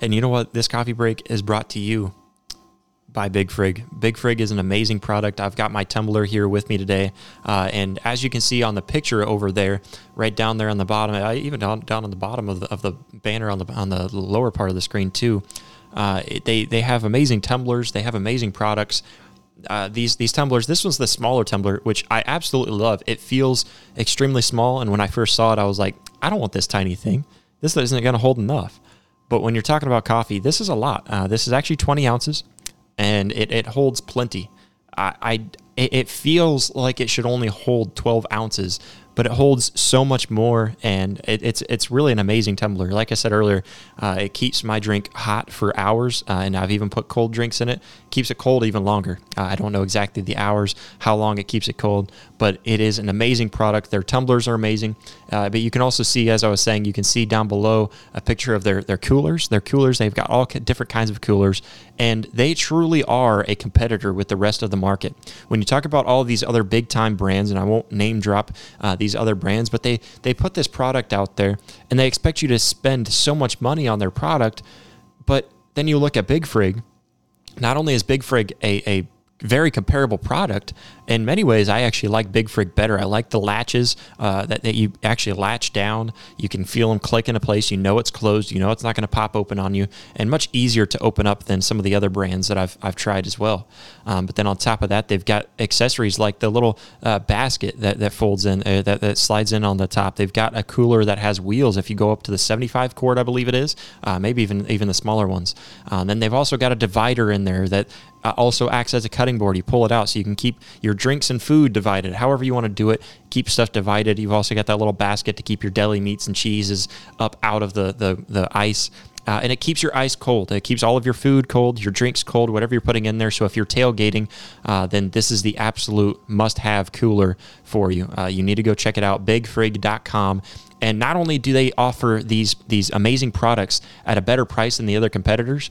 And you know what? This coffee break is brought to you by Big Frig. Big Frig is an amazing product. I've got my tumbler here with me today. Uh, and as you can see on the picture over there, right down there on the bottom, uh, even down, down on the bottom of the, of the banner on the on the lower part of the screen too, uh, it, they, they have amazing tumblers. They have amazing products. Uh, these these tumblers, this one's the smaller tumbler, which I absolutely love. It feels extremely small. And when I first saw it, I was like, I don't want this tiny thing. This isn't going to hold enough. But when you're talking about coffee, this is a lot. Uh, this is actually twenty ounces. And it, it holds plenty. I, I it feels like it should only hold twelve ounces, but it holds so much more, and it, it's it's really an amazing tumbler. Like I said earlier, uh, it keeps my drink hot for hours, uh, and I've even put cold drinks in it. Keeps it cold even longer. Uh, I don't know exactly the hours, how long it keeps it cold, but it is an amazing product. Their tumblers are amazing, uh, but you can also see, as I was saying, you can see down below a picture of their their coolers. Their coolers, they've got all different kinds of coolers, and they truly are a competitor with the rest of the market. When you talk about all these other big-time brands, and I won't name drop uh, these other brands, but they, they put this product out there, and they expect you to spend so much money on their product, but then you look at Big Frig. Not only is Big Frig a, a very comparable product, in many ways, I actually like Big Frig better. I like the latches uh, that, that you actually latch down. You can feel them click into place. You know it's closed. You know it's not going to pop open on you, and much easier to open up than some of the other brands that I've I've tried as well. Um, but then on top of that, they've got accessories like the little uh, basket that, that folds in, uh, that, that slides in on the top. They've got a cooler that has wheels. If you go up to the seventy-five quart, I believe it is, uh, maybe even, even the smaller ones. Um, then they've also got a divider in there that Uh, also acts as a cutting board. You pull it out so you can keep your drinks and food divided, however you want to do it. Keep stuff divided. You've also got that little basket to keep your deli meats and cheeses up out of the the, the ice. Uh, and it keeps your ice cold. It keeps all of your food cold, your drinks cold, whatever you're putting in there. So if you're tailgating, uh, then this is the absolute must-have cooler for you. Uh, you need to go check it out, big frig dot com. And not only do they offer these these amazing products at a better price than the other competitors,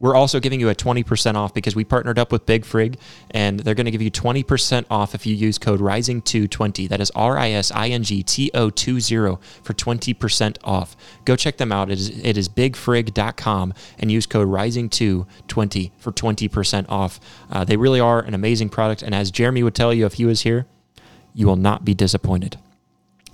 we're also giving you a twenty percent off because we partnered up with Big Frig, and they're going to give you twenty percent off if you use code rising two twenty. That is R I S I N G T O two zero for twenty percent off. Go check them out. It is, it is big frig dot com and use code rising two twenty for twenty percent off. Uh, they really are an amazing product, and as Jeremy would tell you if he was here, you will not be disappointed.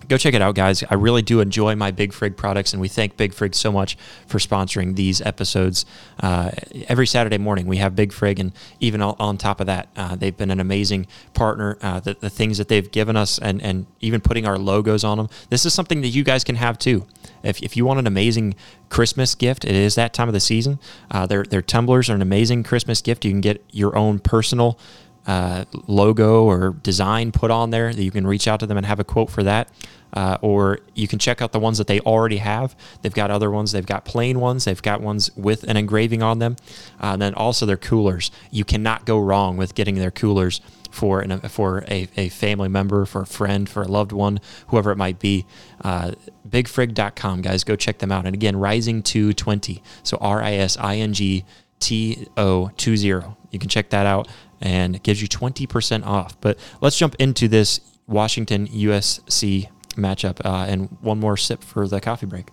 Go check it out, guys. I really do enjoy my Big Frig products, and we thank Big Frig so much for sponsoring these episodes. Uh, every Saturday morning, we have Big Frig, and even on top of that, uh, they've been an amazing partner. Uh, the, the things that they've given us and, and even putting our logos on them, this is something that you guys can have too. If if you want an amazing Christmas gift, it is that time of the season. Uh, their, their tumblers are an amazing Christmas gift. You can get your own personal Uh, logo or design put on there that you can reach out to them and have a quote for that. Uh, or you can check out the ones that they already have. They've got other ones. They've got plain ones. They've got ones with an engraving on them. Uh, and then also their coolers. You cannot go wrong with getting their coolers for an, for a, a family member, for a friend, for a loved one, whoever it might be. Uh, big frig dot com, guys. Go check them out. And again, rising two twenty. So R I S I N G T O two zero. You can check that out. And it gives you twenty percent off. But let's jump into this Washington U S C matchup uh, and one more sip for the coffee break.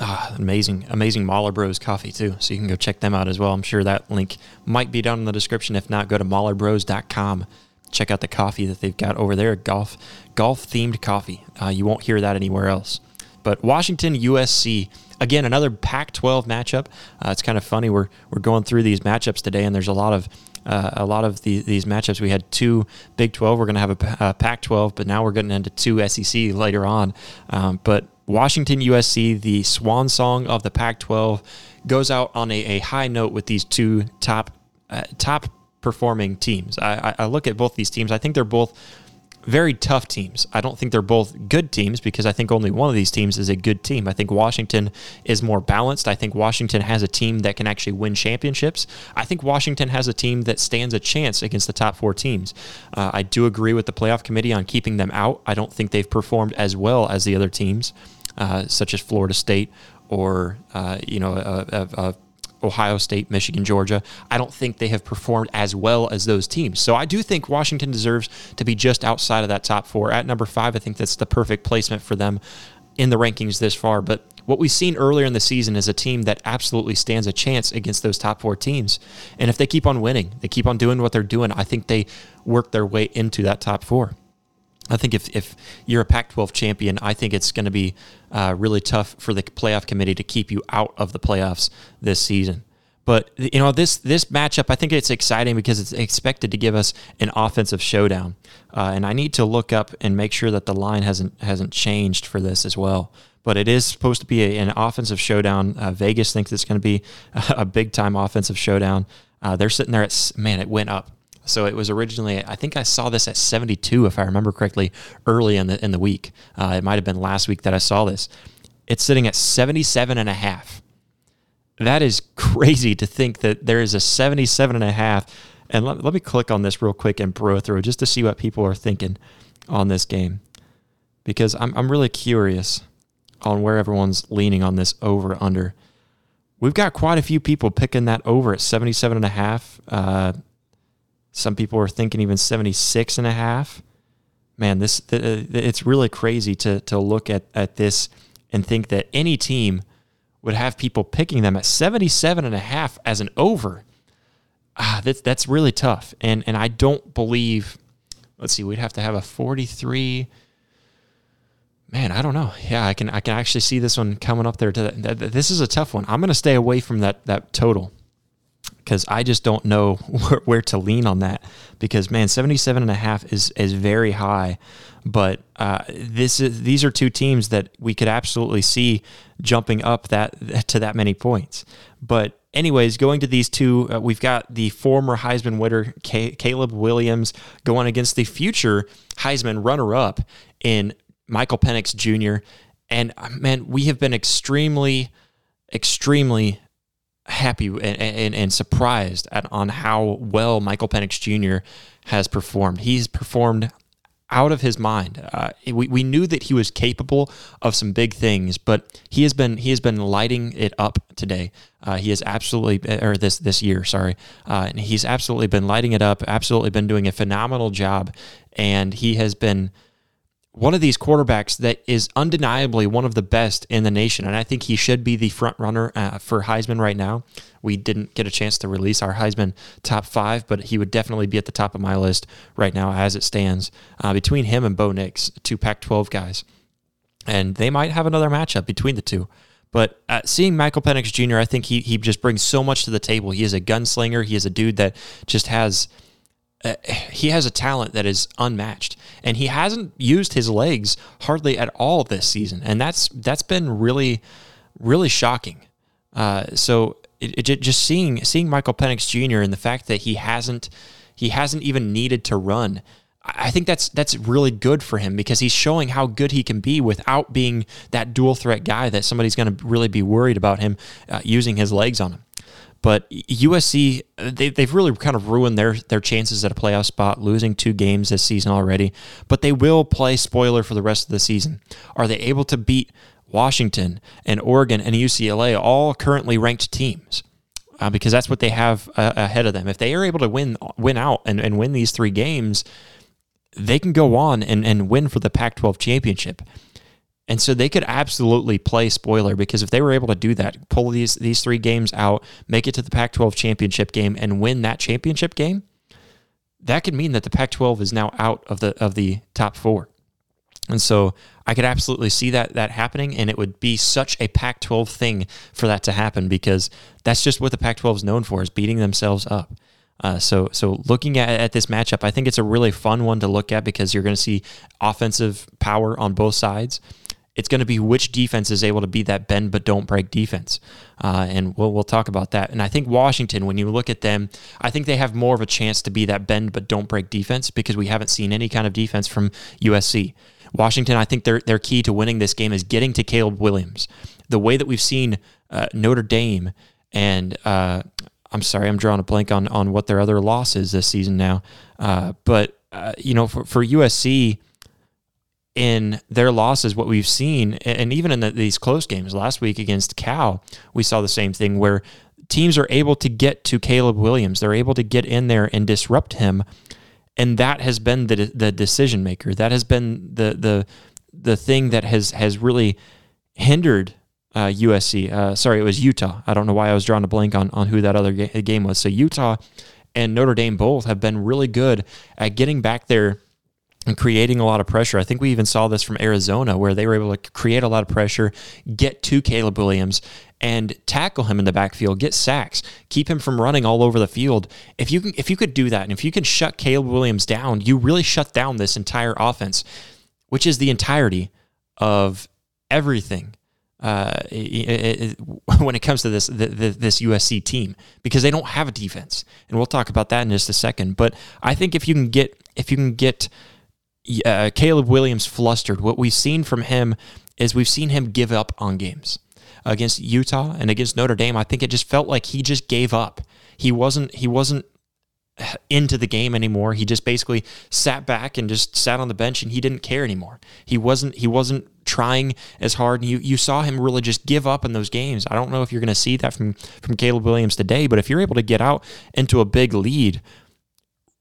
Ah, amazing, amazing Mahler Bros coffee too. So you can go check them out as well. I'm sure that link might be down in the description. If not, go to mahler bros dot com. Check out the coffee that they've got over there, golf, golf-themed coffee. Uh, you won't hear that anywhere else. But Washington U S C, again, another Pac twelve matchup. Uh, it's kind of funny. We're we're going through these matchups today, and there's a lot of uh, a lot of the, these matchups. We had two Big twelve. We're going to have a, a Pac twelve, but now we're getting into two S E C later on. Um, but Washington U S C, the swan song of the Pac twelve, goes out on a, a high note with these two top uh, top performing teams. I, I look at both these teams. I think they're both very tough teams. I don't think they're both good teams because I think only one of these teams is a good team. I think Washington is more balanced. I think Washington has a team that can actually win championships. I think Washington has a team that stands a chance against the top four teams. Uh, I do agree with the playoff committee on keeping them out. I don't think they've performed as well as the other teams, uh, such as Florida State or, uh, you know, a, a, a Ohio State, Michigan, Georgia. I don't think they have performed as well as those teams. So I do think Washington deserves to be just outside of that top four. At number five, I think that's the perfect placement for them in the rankings this far. But what we've seen earlier in the season is a team that absolutely stands a chance against those top four teams. And if they keep on winning, they keep on doing what they're doing, I think they work their way into that top four. I think if, if you're a Pac twelve champion, I think it's going to be uh, really tough for the playoff committee to keep you out of the playoffs this season. But, you know, this this matchup, I think it's exciting because it's expected to give us an offensive showdown. Uh, and I need to look up and make sure that the line hasn't hasn't changed for this as well. But it is supposed to be a, an offensive showdown. Uh, Vegas thinks it's going to be a big-time offensive showdown. Uh, they're sitting there at, man, it went up. So it was originally, I think I saw this at seventy-two, if I remember correctly, early in the in the week. Uh, it might have been last week that I saw this. It's sitting at seventy-seven and a half. That is crazy to think that there is a seventy-seven and a half. And let, let me click on this real quick and bro through just to see what people are thinking on this game, because I'm I'm really curious on where everyone's leaning on this over under. We've got quite a few people picking that over at seventy-seven and a half. Uh, Some people are thinking even seventy-six and a half. Man, this th- it's really crazy to to look at, at this and think that any team would have people picking them at seventy-seven and a half as an over. Ah, that's that's really tough. And and I don't believe, let's see, we'd have to have a forty-three. Man, I don't know. Yeah, I can I can actually see this one coming up there. To that, this is a tough one. I'm going to stay away from that that total, because I just don't know where, where to lean on that, because man, seventy-seven and a half is, is very high, but uh, this is, these are two teams that we could absolutely see jumping up that to that many points. But anyways, going to these two, uh, we've got the former Heisman winner K- Caleb Williams going against the future Heisman runner-up in Michael Penix Junior And man, we have been extremely, extremely happy and, and, and surprised at on how well Michael Penix Junior has performed. He's performed out of his mind. Uh, we we knew that he was capable of some big things, but he has been he has been lighting it up today. Uh, he has absolutely, or this this year, sorry, uh, and he's absolutely been lighting it up. Absolutely been doing a phenomenal job, and he has been one of these quarterbacks that is undeniably one of the best in the nation. And I think he should be the front runner uh, for Heisman right now. We didn't get a chance to release our Heisman top five, but he would definitely be at the top of my list right now as it stands. Uh, between him and Bo Nix, two Pac twelve guys. And they might have another matchup between the two. But uh, seeing Michael Penix Junior, I think he he just brings so much to the table. He is a gunslinger. He is a dude that just has... Uh, he has a talent that is unmatched, and he hasn't used his legs hardly at all this season, and that's that's been really, really shocking. Uh, so it, it, just seeing seeing Michael Penix Junior and the fact that he hasn't he hasn't even needed to run, I think that's that's really good for him because he's showing how good he can be without being that dual threat guy that somebody's going to really be worried about him uh, using his legs on him. But U S C, they, they've really kind of ruined their, their chances at a playoff spot, losing two games this season already. But they will play spoiler for the rest of the season. Are they able to beat Washington and Oregon and U C L A, all currently ranked teams? Uh, because that's what they have uh, ahead of them. If they are able to win win out and, and win these three games, they can go on and, and win for the Pac twelve championship. And so they could absolutely play spoiler because if they were able to do that, pull these these three games out, make it to the Pac twelve championship game and win that championship game, that could mean that the Pac twelve is now out of the of the top four. And so I could absolutely see that that happening, and it would be such a Pac twelve thing for that to happen because that's just what the Pac twelve is known for, is beating themselves up. Uh, so so looking at, at this matchup, I think it's a really fun one to look at because you're going to see offensive power on both sides. It's going to be which defense is able to be that bend but don't break defense, uh, and we'll we'll talk about that. And I think Washington, when you look at them, I think they have more of a chance to be that bend but don't break defense because we haven't seen any kind of defense from U S C. Washington, I think their their key to winning this game is getting to Caleb Williams. The way that we've seen uh, Notre Dame and uh, I'm sorry, I'm drawing a blank on on what their other loss is this season now, uh, but uh, you know for for U S C. In their losses, what we've seen, and even in the, these close games last week against Cal, we saw the same thing where teams are able to get to Caleb Williams. They're able to get in there and disrupt him, and that has been the the decision maker. That has been the the the thing that has has really hindered uh, U S C. Uh, sorry, it was Utah. I don't know why I was drawing a blank on on who that other ga- game was. So Utah and Notre Dame both have been really good at getting back there and creating a lot of pressure. I think we even saw this from Arizona where they were able to create a lot of pressure, get to Caleb Williams, and tackle him in the backfield, get sacks, keep him from running all over the field. If you can, if you could do that, and if you can shut Caleb Williams down, you really shut down this entire offense, which is the entirety of everything uh, it, it, when it comes to this the, the, this U S C team because they don't have a defense. And we'll talk about that in just a second. But I think if you can get if you can get Uh, Caleb Williams flustered. What we've seen from him is we've seen him give up on games against Utah and against Notre Dame. I think it just felt like he just gave up. He wasn't. He wasn't into the game anymore. He just basically sat back and just sat on the bench, and he didn't care anymore. He wasn't. He wasn't trying as hard. And you you saw him really just give up in those games. I don't know if you're going to see that from from Caleb Williams today, but if you're able to get out into a big lead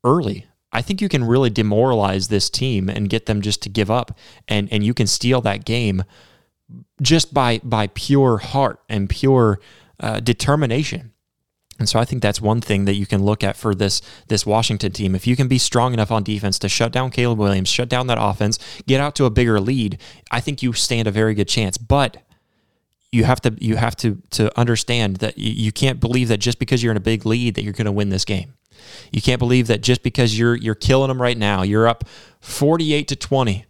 early, I think you can really demoralize this team and get them just to give up, and, and you can steal that game just by by pure heart and pure uh, determination. And so I think that's one thing that you can look at for this this Washington team. If you can be strong enough on defense to shut down Caleb Williams, shut down that offense, get out to a bigger lead, I think you stand a very good chance. But you have to you have to to understand that you can't believe that just because you're in a big lead that you're going to win this game. You can't believe that just because you're you're killing them right now, you're up forty-eight to twenty.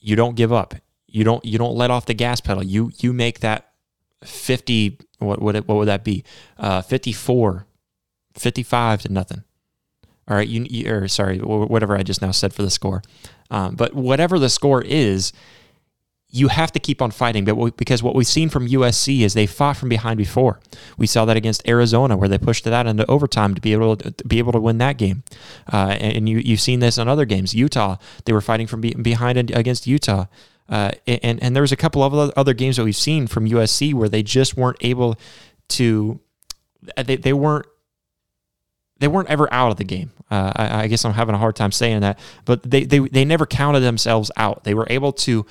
You don't give up. You don't you don't let off the gas pedal. You you make that fifty. What would what would that be? Uh, fifty-four, fifty-five to nothing. All right. You, you or sorry, whatever I just now said for the score. Um, but whatever the score is, you have to keep on fighting, but because what we've seen from U S C is they fought from behind before. We saw that against Arizona, where they pushed it out into overtime to be able to, to be able to win that game. Uh, and you you've seen this on other games. Utah, they were fighting from be- behind against Utah. Uh, and and there was a couple of other games that we've seen from U S C where they just weren't able to. They they weren't. They weren't ever out of the game. Uh, I, I guess I'm having a hard time saying that, but they they they never counted themselves out. They were able to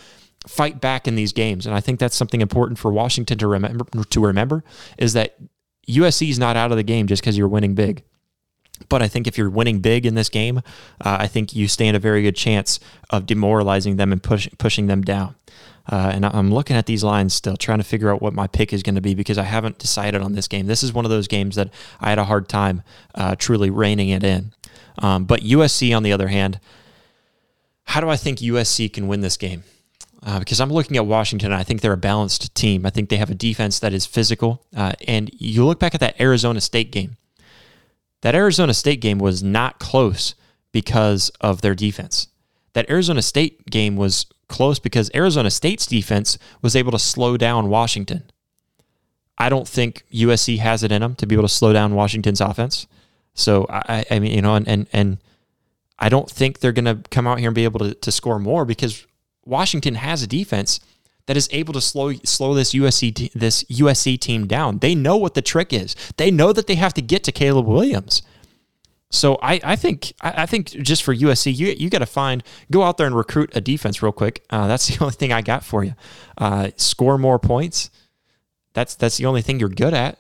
fight back in these games, and I think that's something important for Washington to remember. To remember is that U S C is not out of the game just because you're winning big. But I think if you're winning big in this game, uh, I think you stand a very good chance of demoralizing them and push, pushing them down. Uh, and I'm looking at these lines still, trying to figure out what my pick is going to be because I haven't decided on this game. This is one of those games that I had a hard time uh, truly reining it in. Um, but U S C, on the other hand, how do I think U S C can win this game? Uh, because I'm looking at Washington, and I think they're a balanced team. I think they have a defense that is physical. Uh, and you look back at that Arizona State game. That Arizona State game was not close because of their defense. That Arizona State game was close because Arizona State's defense was able to slow down Washington. I don't think U S C has it in them to be able to slow down Washington's offense. So, I, I mean, you know, and, and, and I don't think they're going to come out here and be able to, to score more because Washington has a defense that is able to slow slow this U S C, te- this U S C team down. They know what the trick is. They know that they have to get to Caleb Williams. So I, I think I think just for U S C, you you got to find, go out there and recruit a defense real quick. Uh, that's the only thing I got for you. Uh, score more points. That's that's the only thing you're good at.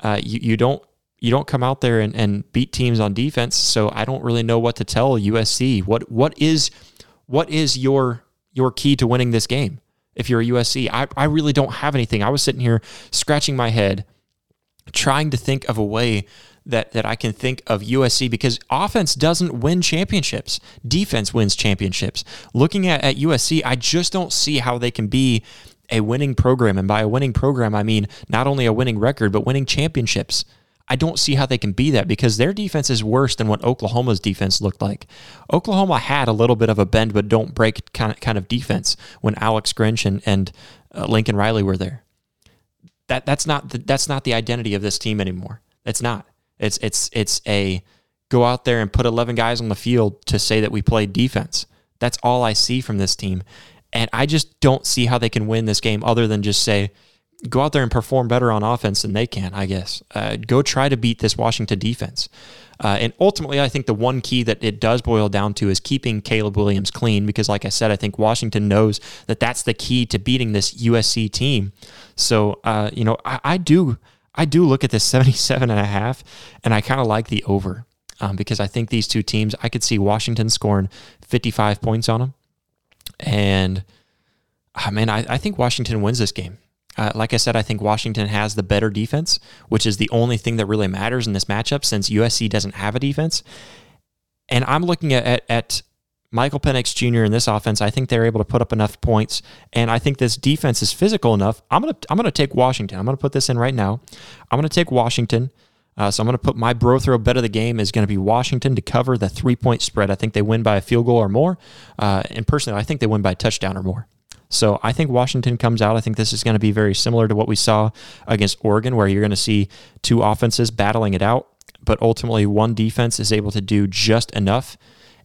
Uh, you you don't you don't come out there and, and beat teams on defense. So I don't really know what to tell U S C. What what is what is your your key to winning this game? If you're a U S C, I I really don't have anything. I was sitting here scratching my head, trying to think of a way that that I can think of U S C because offense doesn't win championships. Defense wins championships. Looking at, at U S C, I just don't see how they can be a winning program. And by a winning program, I mean not only a winning record, but winning championships. I don't see how they can be that because their defense is worse than what Oklahoma's defense looked like. Oklahoma had a little bit of a bend but don't break kind of, kind of defense when Alex Grinch and, and uh, Lincoln Riley were there. That that's not the, that's not the identity of this team anymore. It's not. It's it's it's a go out there and put eleven guys on the field to say that we played defense. That's all I see from this team. And I just don't see how they can win this game other than just say, go out there and perform better on offense than they can, I guess. Uh, go try to beat this Washington defense. Uh, and ultimately, I think the one key that it does boil down to is keeping Caleb Williams clean because, like I said, I think Washington knows that that's the key to beating this U S C team. So, uh, you know, I, I do... I do look at this seventy-seven and a half, and I kind of like the over um, because I think these two teams, I could see Washington scoring fifty-five points on them. And, I mean, I, I think Washington wins this game. Uh, like I said, I think Washington has the better defense, which is the only thing that really matters in this matchup since U S C doesn't have a defense. And I'm looking at, at, at Michael Penix Junior in this offense. I think they're able to put up enough points, and I think this defense is physical enough. I'm gonna I'm gonna take Washington. I'm gonna put this in right now. I'm gonna take Washington. Uh, so I'm gonna put my Brothrow bet of the game is gonna be Washington to cover the three point spread. I think they win by a field goal or more. Uh, and personally, I think they win by a touchdown or more. So I think Washington comes out. I think this is going to be very similar to what we saw against Oregon, where you're going to see two offenses battling it out, but ultimately one defense is able to do just enough.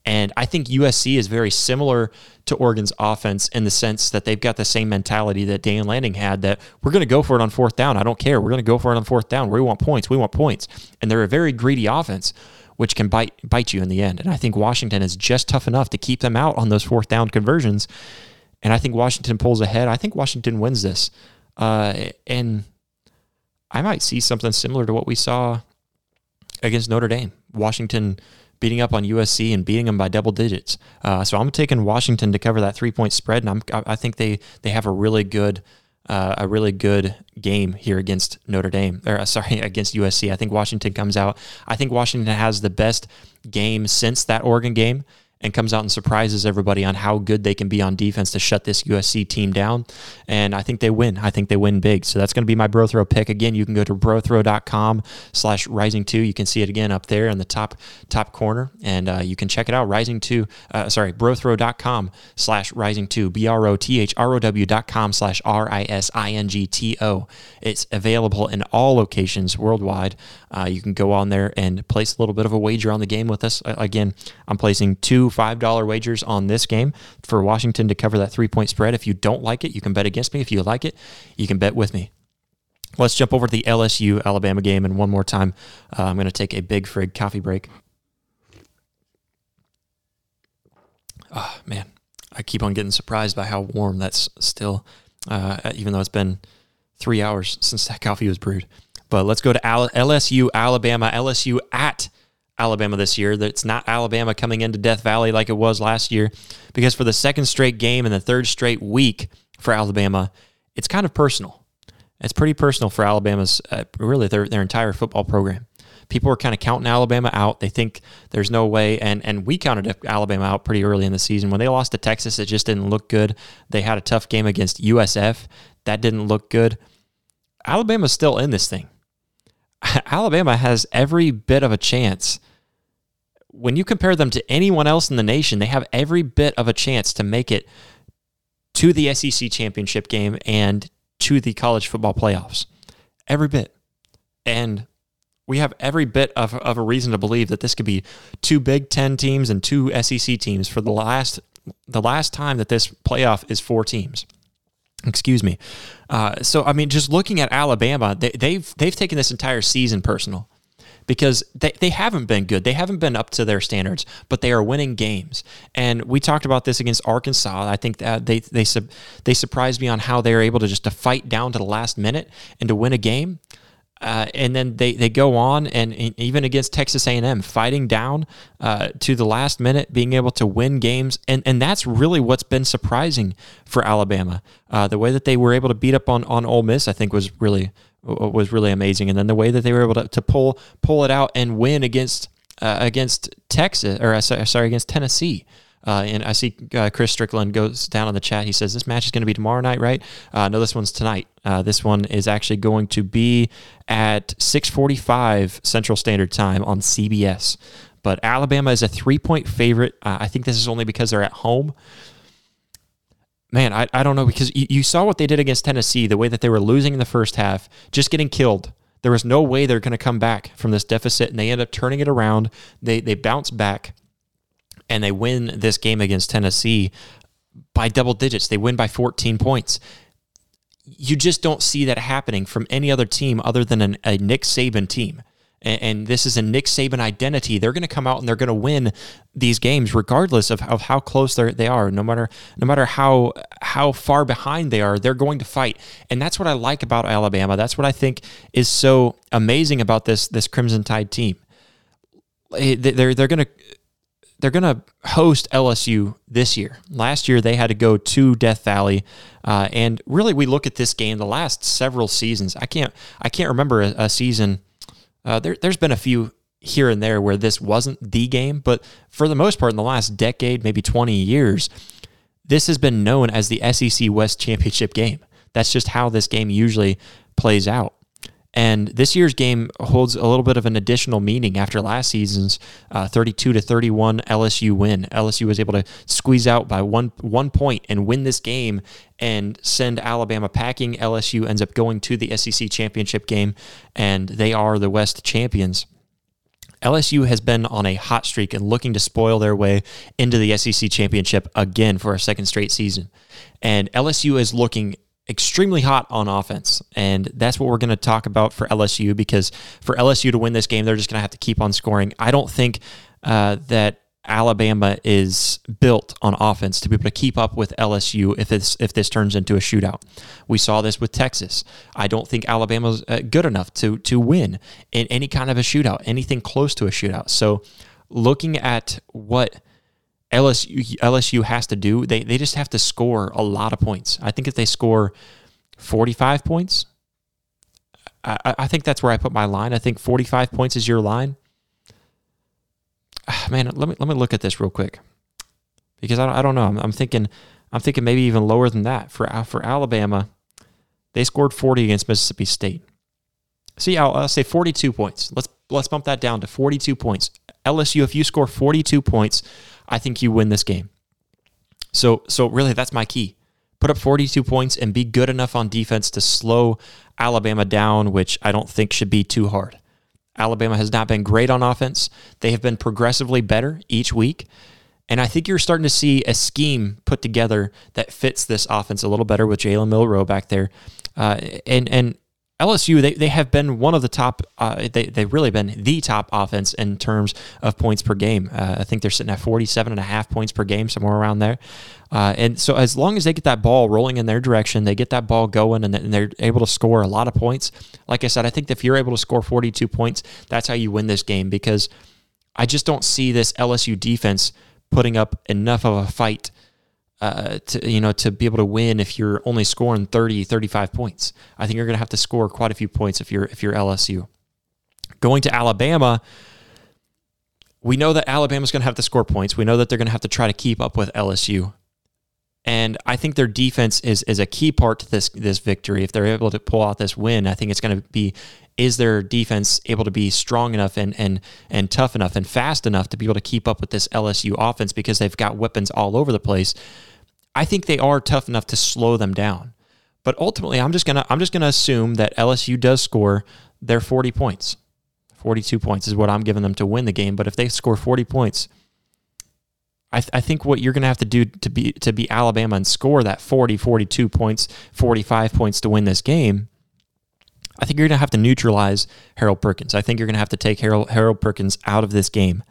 And I think U S C is very similar to Oregon's offense in the sense that they've got the same mentality that Dan Lanning had, that we're going to go for it on fourth down. I don't care. We're going to go for it on fourth down. We want points. We want points. And they're a very greedy offense, which can bite bite you in the end. And I think Washington is just tough enough to keep them out on those fourth down conversions. And I think Washington pulls ahead. I think Washington wins this. Uh, and I might see something similar to what we saw against Notre Dame. Washington beating up on U S C and beating them by double digits. Uh, so I'm taking Washington to cover that three-point spread, and I'm, I think they, they have a really good uh, a really good game here against Notre Dame. Or sorry, against U S C. I think Washington comes out. I think Washington has the best game since that Oregon game, and comes out and surprises everybody on how good they can be on defense to shut this U S C team down. And I think they win. I think they win big. So that's going to be my Brothrow pick. Again, you can go to brothrow dot com slash rising two. You can see it again up there in the top top corner, and uh, you can check it out. Rising two, uh, sorry, brothrow dot com slash rising two, B R O T H R O W dot com slash R I S I N G T O. It's available in all locations worldwide. Uh, you can go on there and place a little bit of a wager on the game with us. Uh, again, I'm placing two five dollar wagers on this game for Washington to cover that three-point spread. If you don't like it, you can bet against me. If you like it, you can bet with me. Let's jump over to the L S U Alabama game, and one more time, uh, I'm going to take a Big Frig coffee break. Oh, man, I keep on getting surprised by how warm that's still, uh, even though it's been three hours since that coffee was brewed. But let's go to L S U Alabama. L S U at Alabama this year. It's not Alabama coming into Death Valley like it was last year, because for the second straight game and the third straight week for Alabama, it's kind of personal. It's pretty personal for Alabama's, uh, really their, their entire football program. People are kind of counting Alabama out. They think there's no way, and and we counted Alabama out pretty early in the season. When they lost to Texas, it just didn't look good. They had a tough game against U S F. That didn't look good. Alabama's still in this thing. Alabama has every bit of a chance. When you compare them to anyone else in the nation, they have every bit of a chance to make it to the S E C championship game and to the college football playoffs. Every bit. And we have every bit of, of a reason to believe that this could be two Big Ten teams and two S E C teams for the last the last time that this playoff is four teams. Excuse me. Uh, so, I mean, just looking at Alabama, they, they've they've taken this entire season personal, because they, they haven't been good. They haven't been up to their standards, but they are winning games. And we talked about this against Arkansas. I think that they they they surprised me on how they were able to just to fight down to the last minute and to win a game. Uh, and then they, they go on, and, and even against Texas A and M, fighting down uh, to the last minute, being able to win games. And, and that's really what's been surprising for Alabama. Uh, the way that they were able to beat up on, on Ole Miss, I think, was really was really amazing. And then the way that they were able to, to pull pull it out and win against uh, against Texas, or uh, sorry, against Tennessee. Uh, and I see uh, Chris Strickland goes down in the chat. He says, this match is going to be tomorrow night, right? Uh, no, this one's tonight. Uh, this one is actually going to be at six forty-five Central Standard Time on C B S. But Alabama is a three-point favorite. Uh, I think this is only because they're at home. Man, I, I don't know, because you, you saw what they did against Tennessee, the way that they were losing in the first half, just getting killed. There was no way they're going to come back from this deficit, and they end up turning it around. They, they bounce back. And they win this game against Tennessee by double digits. They win by fourteen points. You just don't see that happening from any other team other than an, a Nick Saban team. And, and this is a Nick Saban identity. They're going to come out and they're going to win these games regardless of, of how close they are. No matter no matter how how far behind they are, they're going to fight. And that's what I like about Alabama. That's what I think is so amazing about this this Crimson Tide team. They're they're going to. They're going to host L S U this year. Last year, they had to go to Death Valley, uh, and really, we look at this game the last several seasons. I can't, I can't remember a, a season. Uh, there, there's been a few here and there where this wasn't the game, but for the most part, in the last decade, maybe twenty years, this has been known as the S E C West Championship game. That's just how this game usually plays out. And this year's game holds a little bit of an additional meaning after last season's uh, thirty-two to thirty-one L S U win. L S U was able to squeeze out by one one point and win this game and send Alabama packing. L S U ends up going to the S E C championship game, and they are the West champions. L S U has been on a hot streak and looking to spoil their way into the S E C championship again for a second straight season. And L S U is looking extremely hot on offense, and that's what we're going to talk about for L S U, because for L S U to win this game, they're just going to have to keep on scoring. I don't think uh, that Alabama is built on offense to be able to keep up with L S U if this, if this turns into a shootout. We saw this with Texas. I don't think Alabama's uh, good enough to to win in any kind of a shootout, anything close to a shootout. So looking at what L S U L S U has to do, They they just have to score a lot of points. I think if they score forty-five points, I, I think that's where I put my line. I think forty-five points is your line. Man, let me let me look at this real quick. because I don't, I don't know. I'm, I'm thinking, I'm thinking maybe even lower than that for for Alabama. They scored forty against Mississippi State. See, I'll, I'll say forty-two points. Let's let's bump that down to forty-two points. L S U, if you score forty-two points, I think you win this game. So so really, that's my key. Put up forty-two points and be good enough on defense to slow Alabama down, which I don't think should be too hard. Alabama has not been great on offense. They have been progressively better each week. And I think you're starting to see a scheme put together that fits this offense a little better with Jalen Milroe back there. Uh, and and L S U, they they have been one of the top, uh, they, they've really been the top offense in terms of points per game. Uh, I think they're sitting at forty-seven and a half points per game, somewhere around there. Uh, and so as long as they get that ball rolling in their direction, they get that ball going, and they're able to score a lot of points. Like I said, I think if you're able to score forty-two points, that's how you win this game, because I just don't see this L S U defense putting up enough of a fight Uh, to you know, to be able to win if you're only scoring thirty, thirty-five points. I think you're going to have to score quite a few points if you're if you're L S U. Going to Alabama, we know that Alabama's going to have to score points. We know that they're going to have to try to keep up with L S U. And I think their defense is is a key part to this this victory. If they're able to pull out this win, I think it's going to be, is their defense able to be strong enough and and and tough enough and fast enough to be able to keep up with this L S U offense, because they've got weapons all over the place. I think they are tough enough to slow them down. But ultimately, I'm just gonna I'm just gonna assume that L S U does score their forty points. forty-two points is what I'm giving them to win the game. But if they score forty points, I, th- I think what you're gonna have to do to be to be Alabama and score that forty, forty-two points, forty-five points to win this game, I think you're gonna have to neutralize Harold Perkins. I think you're gonna have to take Harold Harold Perkins out of this game,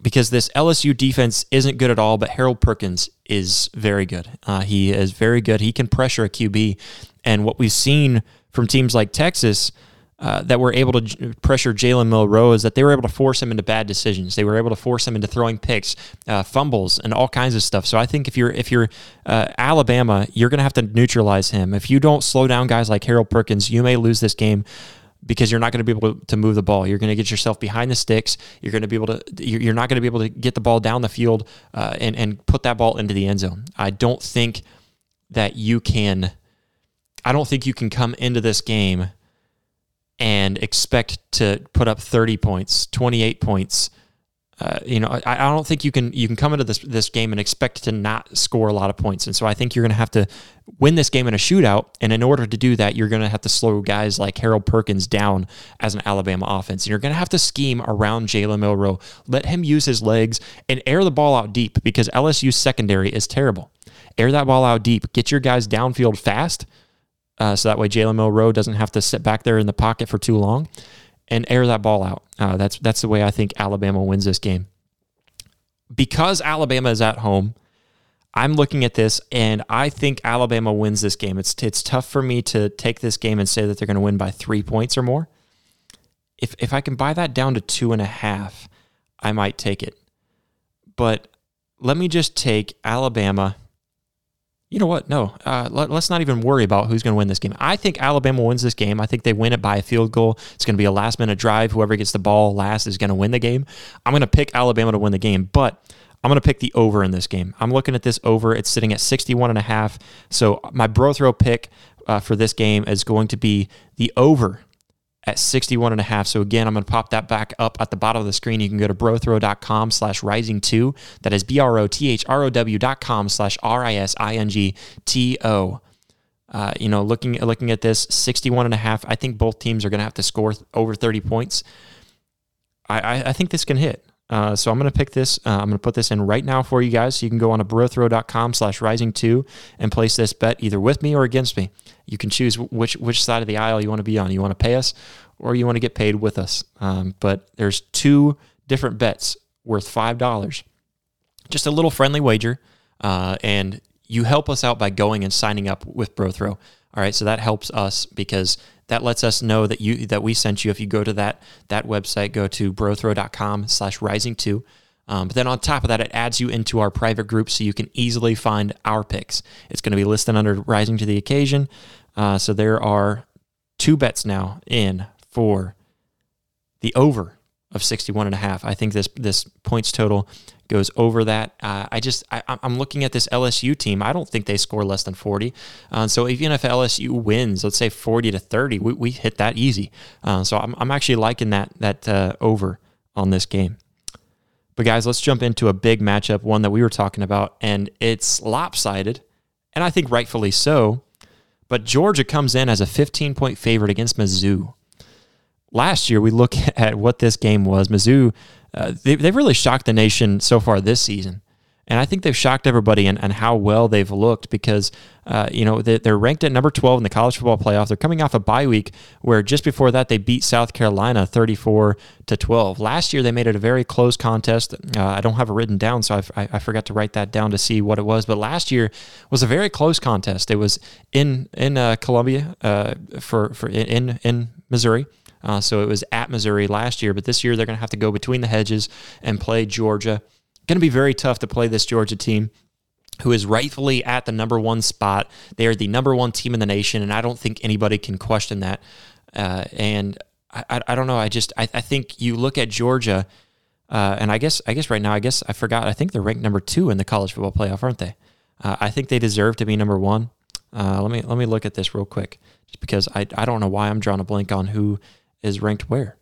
because this L S U defense isn't good at all, but Harold Perkins is very good. Uh, he is very good. He can pressure a Q B, and what we've seen from teams like Texas uh, that were able to j- pressure Jalen Milroe is that they were able to force him into bad decisions. They were able to force him into throwing picks, uh, fumbles, and all kinds of stuff. So I think if you're if you're uh, Alabama, you're going to have to neutralize him. If you don't slow down guys like Harold Perkins, you may lose this game, because you're not going to be able to move the ball. You're going to get yourself behind the sticks. You're going to be able to. You're not going to be able to get the ball down the field uh, and and put that ball into the end zone. I don't think that you can. I don't think you can come into this game and expect to put up thirty points, twenty-eight points. Uh, you know, I, I don't think you can. You can come into this this game and expect to not score a lot of points. And so I think you're going to have to win this game in a shootout, and in order to do that, you're going to have to slow guys like Harold Perkins down as an Alabama offense. And you're going to have to scheme around Jalen Milroe, let him use his legs, and air the ball out deep, because L S U's secondary is terrible. Air that ball out deep. Get your guys downfield fast, uh, so that way Jalen Milroe doesn't have to sit back there in the pocket for too long, and air that ball out. Uh, that's that's the way I think Alabama wins this game. Because Alabama is at home, I'm looking at this, and I think Alabama wins this game. It's it's tough for me to take this game and say that they're going to win by three points or more. If if I can buy that down to two and a half, I might take it. But let me just take Alabama. You know what? No, uh, let, let's not even worry about who's going to win this game. I think Alabama wins this game. I think they win it by a field goal. It's going to be a last-minute drive. Whoever gets the ball last is going to win the game. I'm going to pick Alabama to win the game, but I'm going to pick the over in this game. I'm looking at this over. It's sitting at sixty-one and a half. So my Brothrow pick uh, for this game is going to be the over at sixty-one and a half. So again, I'm going to pop that back up at the bottom of the screen. You can go to brothrow.com slash rising two. That is B-R-O-T-H-R-O-W dot com slash R-I-S-I-N-G-T-O. Uh, you know, looking, looking at this, sixty-one and a half, I think both teams are going to have to score over thirty points. I, I, I think this can hit. Uh, so I'm going to pick this. Uh, I'm going to put this in right now for you guys. So you can go on to brothrow.com slash rising two and place this bet either with me or against me. You can choose which which side of the aisle you want to be on. You want to pay us, or you want to get paid with us. Um, but there's two different bets worth five dollars. Just a little friendly wager. Uh, and you help us out by going and signing up with Brothrow. All right, so that helps us, because that lets us know that you that we sent you. If you go to that that website, go to brothrow.com slash rising two. Um, but then on top of that, it adds you into our private group, so you can easily find our picks. It's going to be listed under Rising to the Occasion. Uh, so there are two bets now in for the over of sixty-one and a half. I think this this points total goes over that. Uh, I just, I, I'm looking at this L S U team. I don't think they score less than forty. Uh, so even if L S U wins, let's say forty to thirty, we, we hit that easy. Uh, so I'm, I'm actually liking that, that uh, over on this game. But guys, let's jump into a big matchup, one that we were talking about, and it's lopsided, and I think rightfully so. But Georgia comes in as a fifteen-point favorite against Mizzou. Last year, we look at what this game was. Mizzou, uh, they, they've really shocked the nation so far this season. And I think they've shocked everybody in, in how well they've looked because, uh, you know, they, they're ranked at number twelve in the college football playoff. They're coming off a bye week where just before that, they beat South Carolina thirty-four to twelve. Last year, they made it a very close contest. Uh, I don't have it written down, so I've, I, I forgot to write that down to see what it was. But last year was a very close contest. It was in in uh, Columbia, uh, for, for in in Missouri. Uh, so it was at Missouri last year. But this year, they're going to have to go between the hedges and play Georgia. Going to be very tough to play this Georgia team, who is rightfully at the number one spot. They are the number one team in the nation, and I don't think anybody can question that. Uh, and I, I don't know. I just I, I think you look at Georgia, uh, and I guess I guess right now I guess I forgot. I think they're ranked number two in the college football playoff, aren't they? Uh, I think they deserve to be number one. Uh, let me let me look at this real quick, just because I I don't know why I'm drawing a blank on who is ranked where.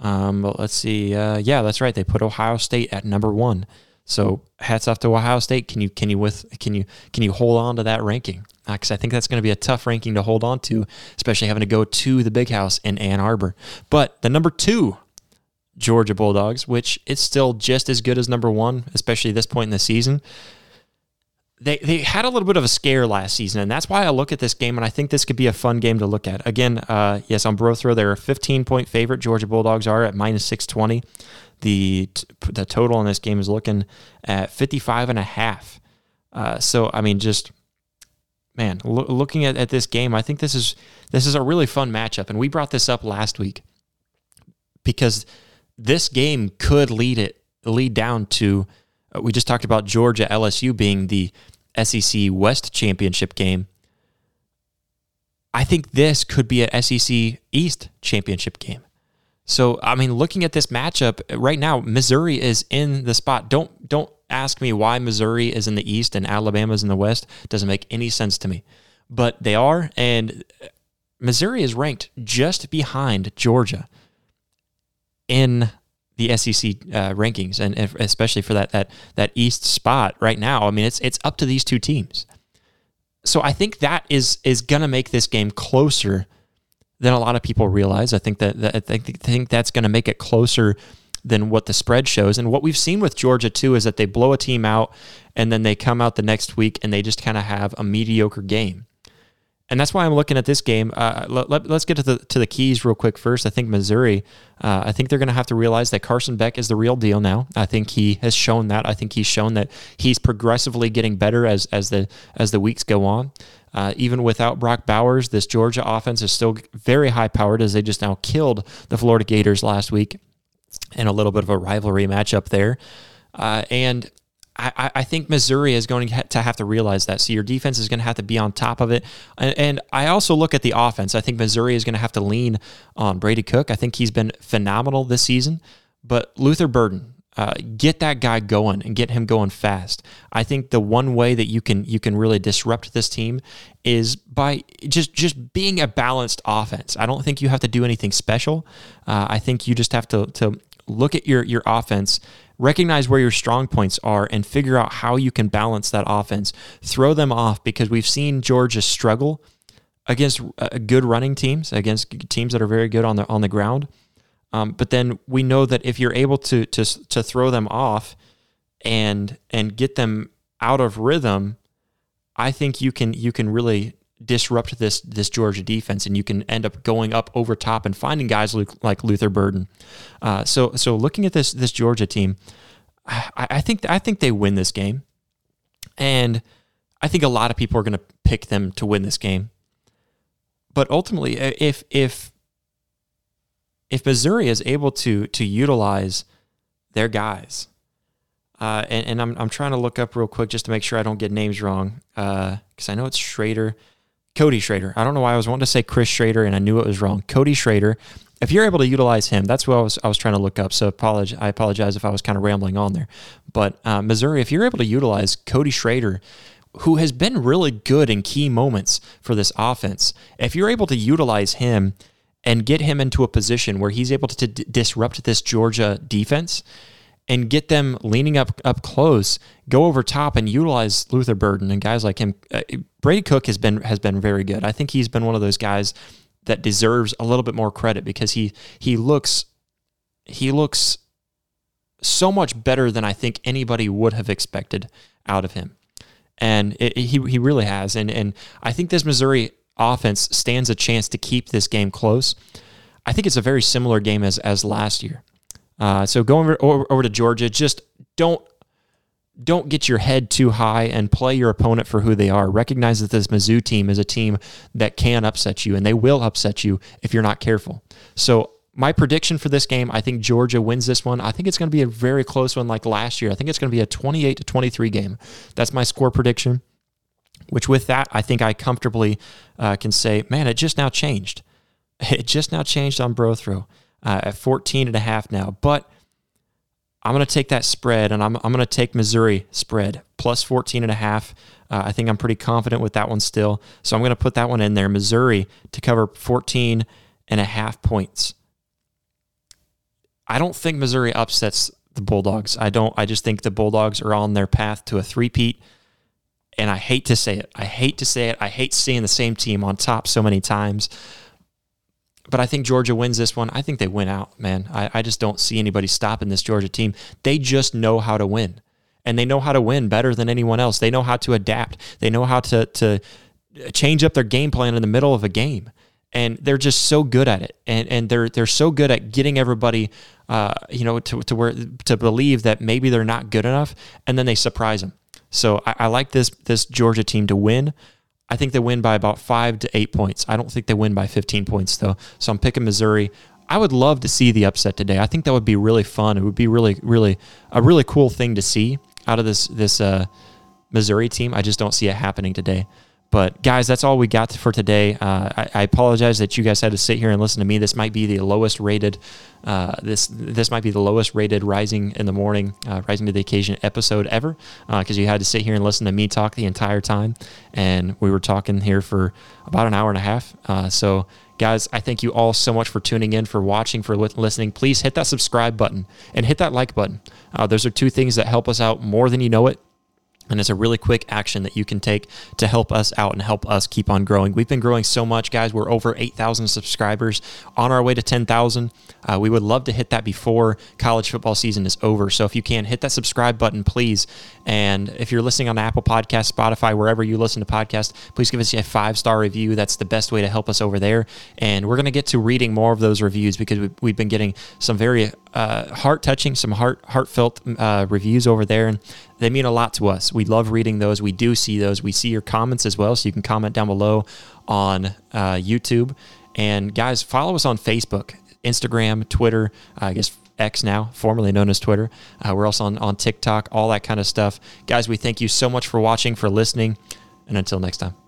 Um, but let's see. Uh, yeah, that's right. They put Ohio State at number one. So hats off to Ohio State. Can you can you with can you can you hold on to that ranking? Because uh, I think that's going to be a tough ranking to hold on to, especially having to go to the Big House in Ann Arbor. But the number two Georgia Bulldogs, which it's still just as good as number one, especially at this point in the season. They they had a little bit of a scare last season, and that's why I look at this game, and I think this could be a fun game to look at. Again, uh, yes, on Brothrow, they're a fifteen-point favorite. Georgia Bulldogs are at minus six twenty. The t- the total on this game is looking at fifty-five and a half. Uh, so, I mean, just, man, lo- looking at, at this game, I think this is this is a really fun matchup, and we brought this up last week because this game could lead it lead down to, uh, we just talked about Georgia L S U being the S E C West championship game. I think this could be an S E C East championship game. So, I mean, looking at this matchup right now, Missouri is in the spot. Don't don't ask me why Missouri is in the East and Alabama's in the West. It doesn't make any sense to me. But they are, and Missouri is ranked just behind Georgia in the S E C uh, rankings, and, and especially for that that that East spot right now. I mean, it's it's up to these two teams. So I think that is is going to make this game closer than a lot of people realize. I think that, that I think think that's going to make it closer than what the spread shows. And what we've seen with Georgia too is that they blow a team out, and then they come out the next week and they just kind of have a mediocre game. And that's why I'm looking at this game. Uh, let, let, let's get to the to the keys real quick first. I think Missouri, uh, I think they're going to have to realize that Carson Beck is the real deal now. I think he has shown that. I think he's shown that he's progressively getting better as as the as the weeks go on. Uh, even without Brock Bowers, this Georgia offense is still very high-powered, as they just now killed the Florida Gators last week in a little bit of a rivalry matchup there. Uh, and I, I think Missouri is going to have to realize that. So your defense is going to have to be on top of it. And, and I also look at the offense. I think Missouri is going to have to lean on Brady Cook. I think he's been phenomenal this season. But Luther Burden, uh, get that guy going and get him going fast. I think the one way that you can you can really disrupt this team is by just, just being a balanced offense. I don't think you have to do anything special. Uh, I think you just have to to look at your your offense, recognize where your strong points are, and figure out how you can balance that offense. Throw them off, because we've seen Georgia struggle against uh, good running teams, against teams that are very good on the on the ground. Um, but then we know that if you're able to to to throw them off and and get them out of rhythm, I think you can you can really disrupt this this Georgia defense, and you can end up going up over top and finding guys like Luther Burden. Uh, so so looking at this this Georgia team, I, I think I think they win this game, and I think a lot of people are going to pick them to win this game. But ultimately, if if if Missouri is able to to utilize their guys, uh, and, and I'm I'm trying to look up real quick just to make sure I don't get names wrong, because uh, I know it's Schrader. Cody Schrader. I don't know why I was wanting to say Chris Schrader, and I knew it was wrong. Cody Schrader if you're able to utilize him, that's what I was I was trying to look up. So apologize, I apologize if I was kind of rambling on there. But uh, Missouri, if you're able to utilize Cody Schrader, who has been really good in key moments for this offense, if you're able to utilize him and get him into a position where he's able to d- disrupt this Georgia defense and get them leaning up up close, go over top and utilize Luther Burden and guys like him. Uh, Brady Cook has been has been very good. I think he's been one of those guys that deserves a little bit more credit because he he looks he looks so much better than I think anybody would have expected out of him. And it, he he really has. And and I think this Missouri offense stands a chance to keep this game close. I think it's a very similar game as as last year. Uh, so going over, over, over to Georgia, just don't don't get your head too high and play your opponent for who they are. Recognize that this Mizzou team is a team that can upset you, and they will upset you if you're not careful. So my prediction for this game, I think Georgia wins this one. I think it's going to be a very close one like last year. I think it's going to be a twenty-eight to twenty-three game. That's my score prediction, which with that, I think I comfortably uh, can say, man, it just now changed. It just now changed on Brothrow. Uh, at fourteen and a half now, but I'm going to take that spread, and I'm I'm going to take Missouri spread plus fourteen and a half. Uh, I think I'm pretty confident with that one still, so I'm going to put that one in there. Missouri to cover fourteen and a half points. I don't think Missouri upsets the Bulldogs. I don't. I just think the Bulldogs are on their path to a three-peat, and I hate to say it. I hate to say it. I hate seeing the same team on top so many times. But I think Georgia wins this one. I think they win out, man. I, I just don't see anybody stopping this Georgia team. They just know how to win, and they know how to win better than anyone else. They know how to adapt. They know how to to change up their game plan in the middle of a game, and they're just so good at it. And and they're they're so good at getting everybody, uh, you know, to to where to believe that maybe they're not good enough, and then they surprise them. So I, I like this this Georgia team to win. I think they win by about five to eight points. I don't think they win by fifteen points, though. So I'm picking Missouri. I would love to see the upset today. I think that would be really fun. It would be really, really a really cool thing to see out of this this uh, Missouri team. I just don't see it happening today. But, guys, that's all we got for today. Uh, I, I apologize that you guys had to sit here and listen to me. This might be the lowest rated. Uh, this this might be the lowest rated Rising in the Morning, uh, Rising to the Occasion episode ever, because uh, you had to sit here and listen to me talk the entire time, and we were talking here for about an hour and a half. Uh, so, guys, I thank you all so much for tuning in, for watching, for li- listening. Please hit that subscribe button and hit that like button. Uh, those are two things that help us out more than you know it. And it's a really quick action that you can take to help us out and help us keep on growing. We've been growing so much, guys. We're over eight thousand subscribers, on our way to ten thousand. Uh, we would love to hit that before college football season is over. So if you can, hit that subscribe button, please. And if you're listening on Apple Podcasts, Spotify, wherever you listen to podcasts, please give us a five-star review. That's the best way to help us over there. And we're going to get to reading more of those reviews because we've been getting some very uh, heart-touching, some heart heartfelt uh, reviews over there. And they mean a lot to us. We love reading those. We do see those. We see your comments as well, so you can comment down below on uh, YouTube. And, guys, follow us on Facebook, Instagram, Twitter, uh, I guess X now, formerly known as Twitter. Uh, we're also on, on TikTok, all that kind of stuff. Guys, we thank you so much for watching, for listening, and until next time.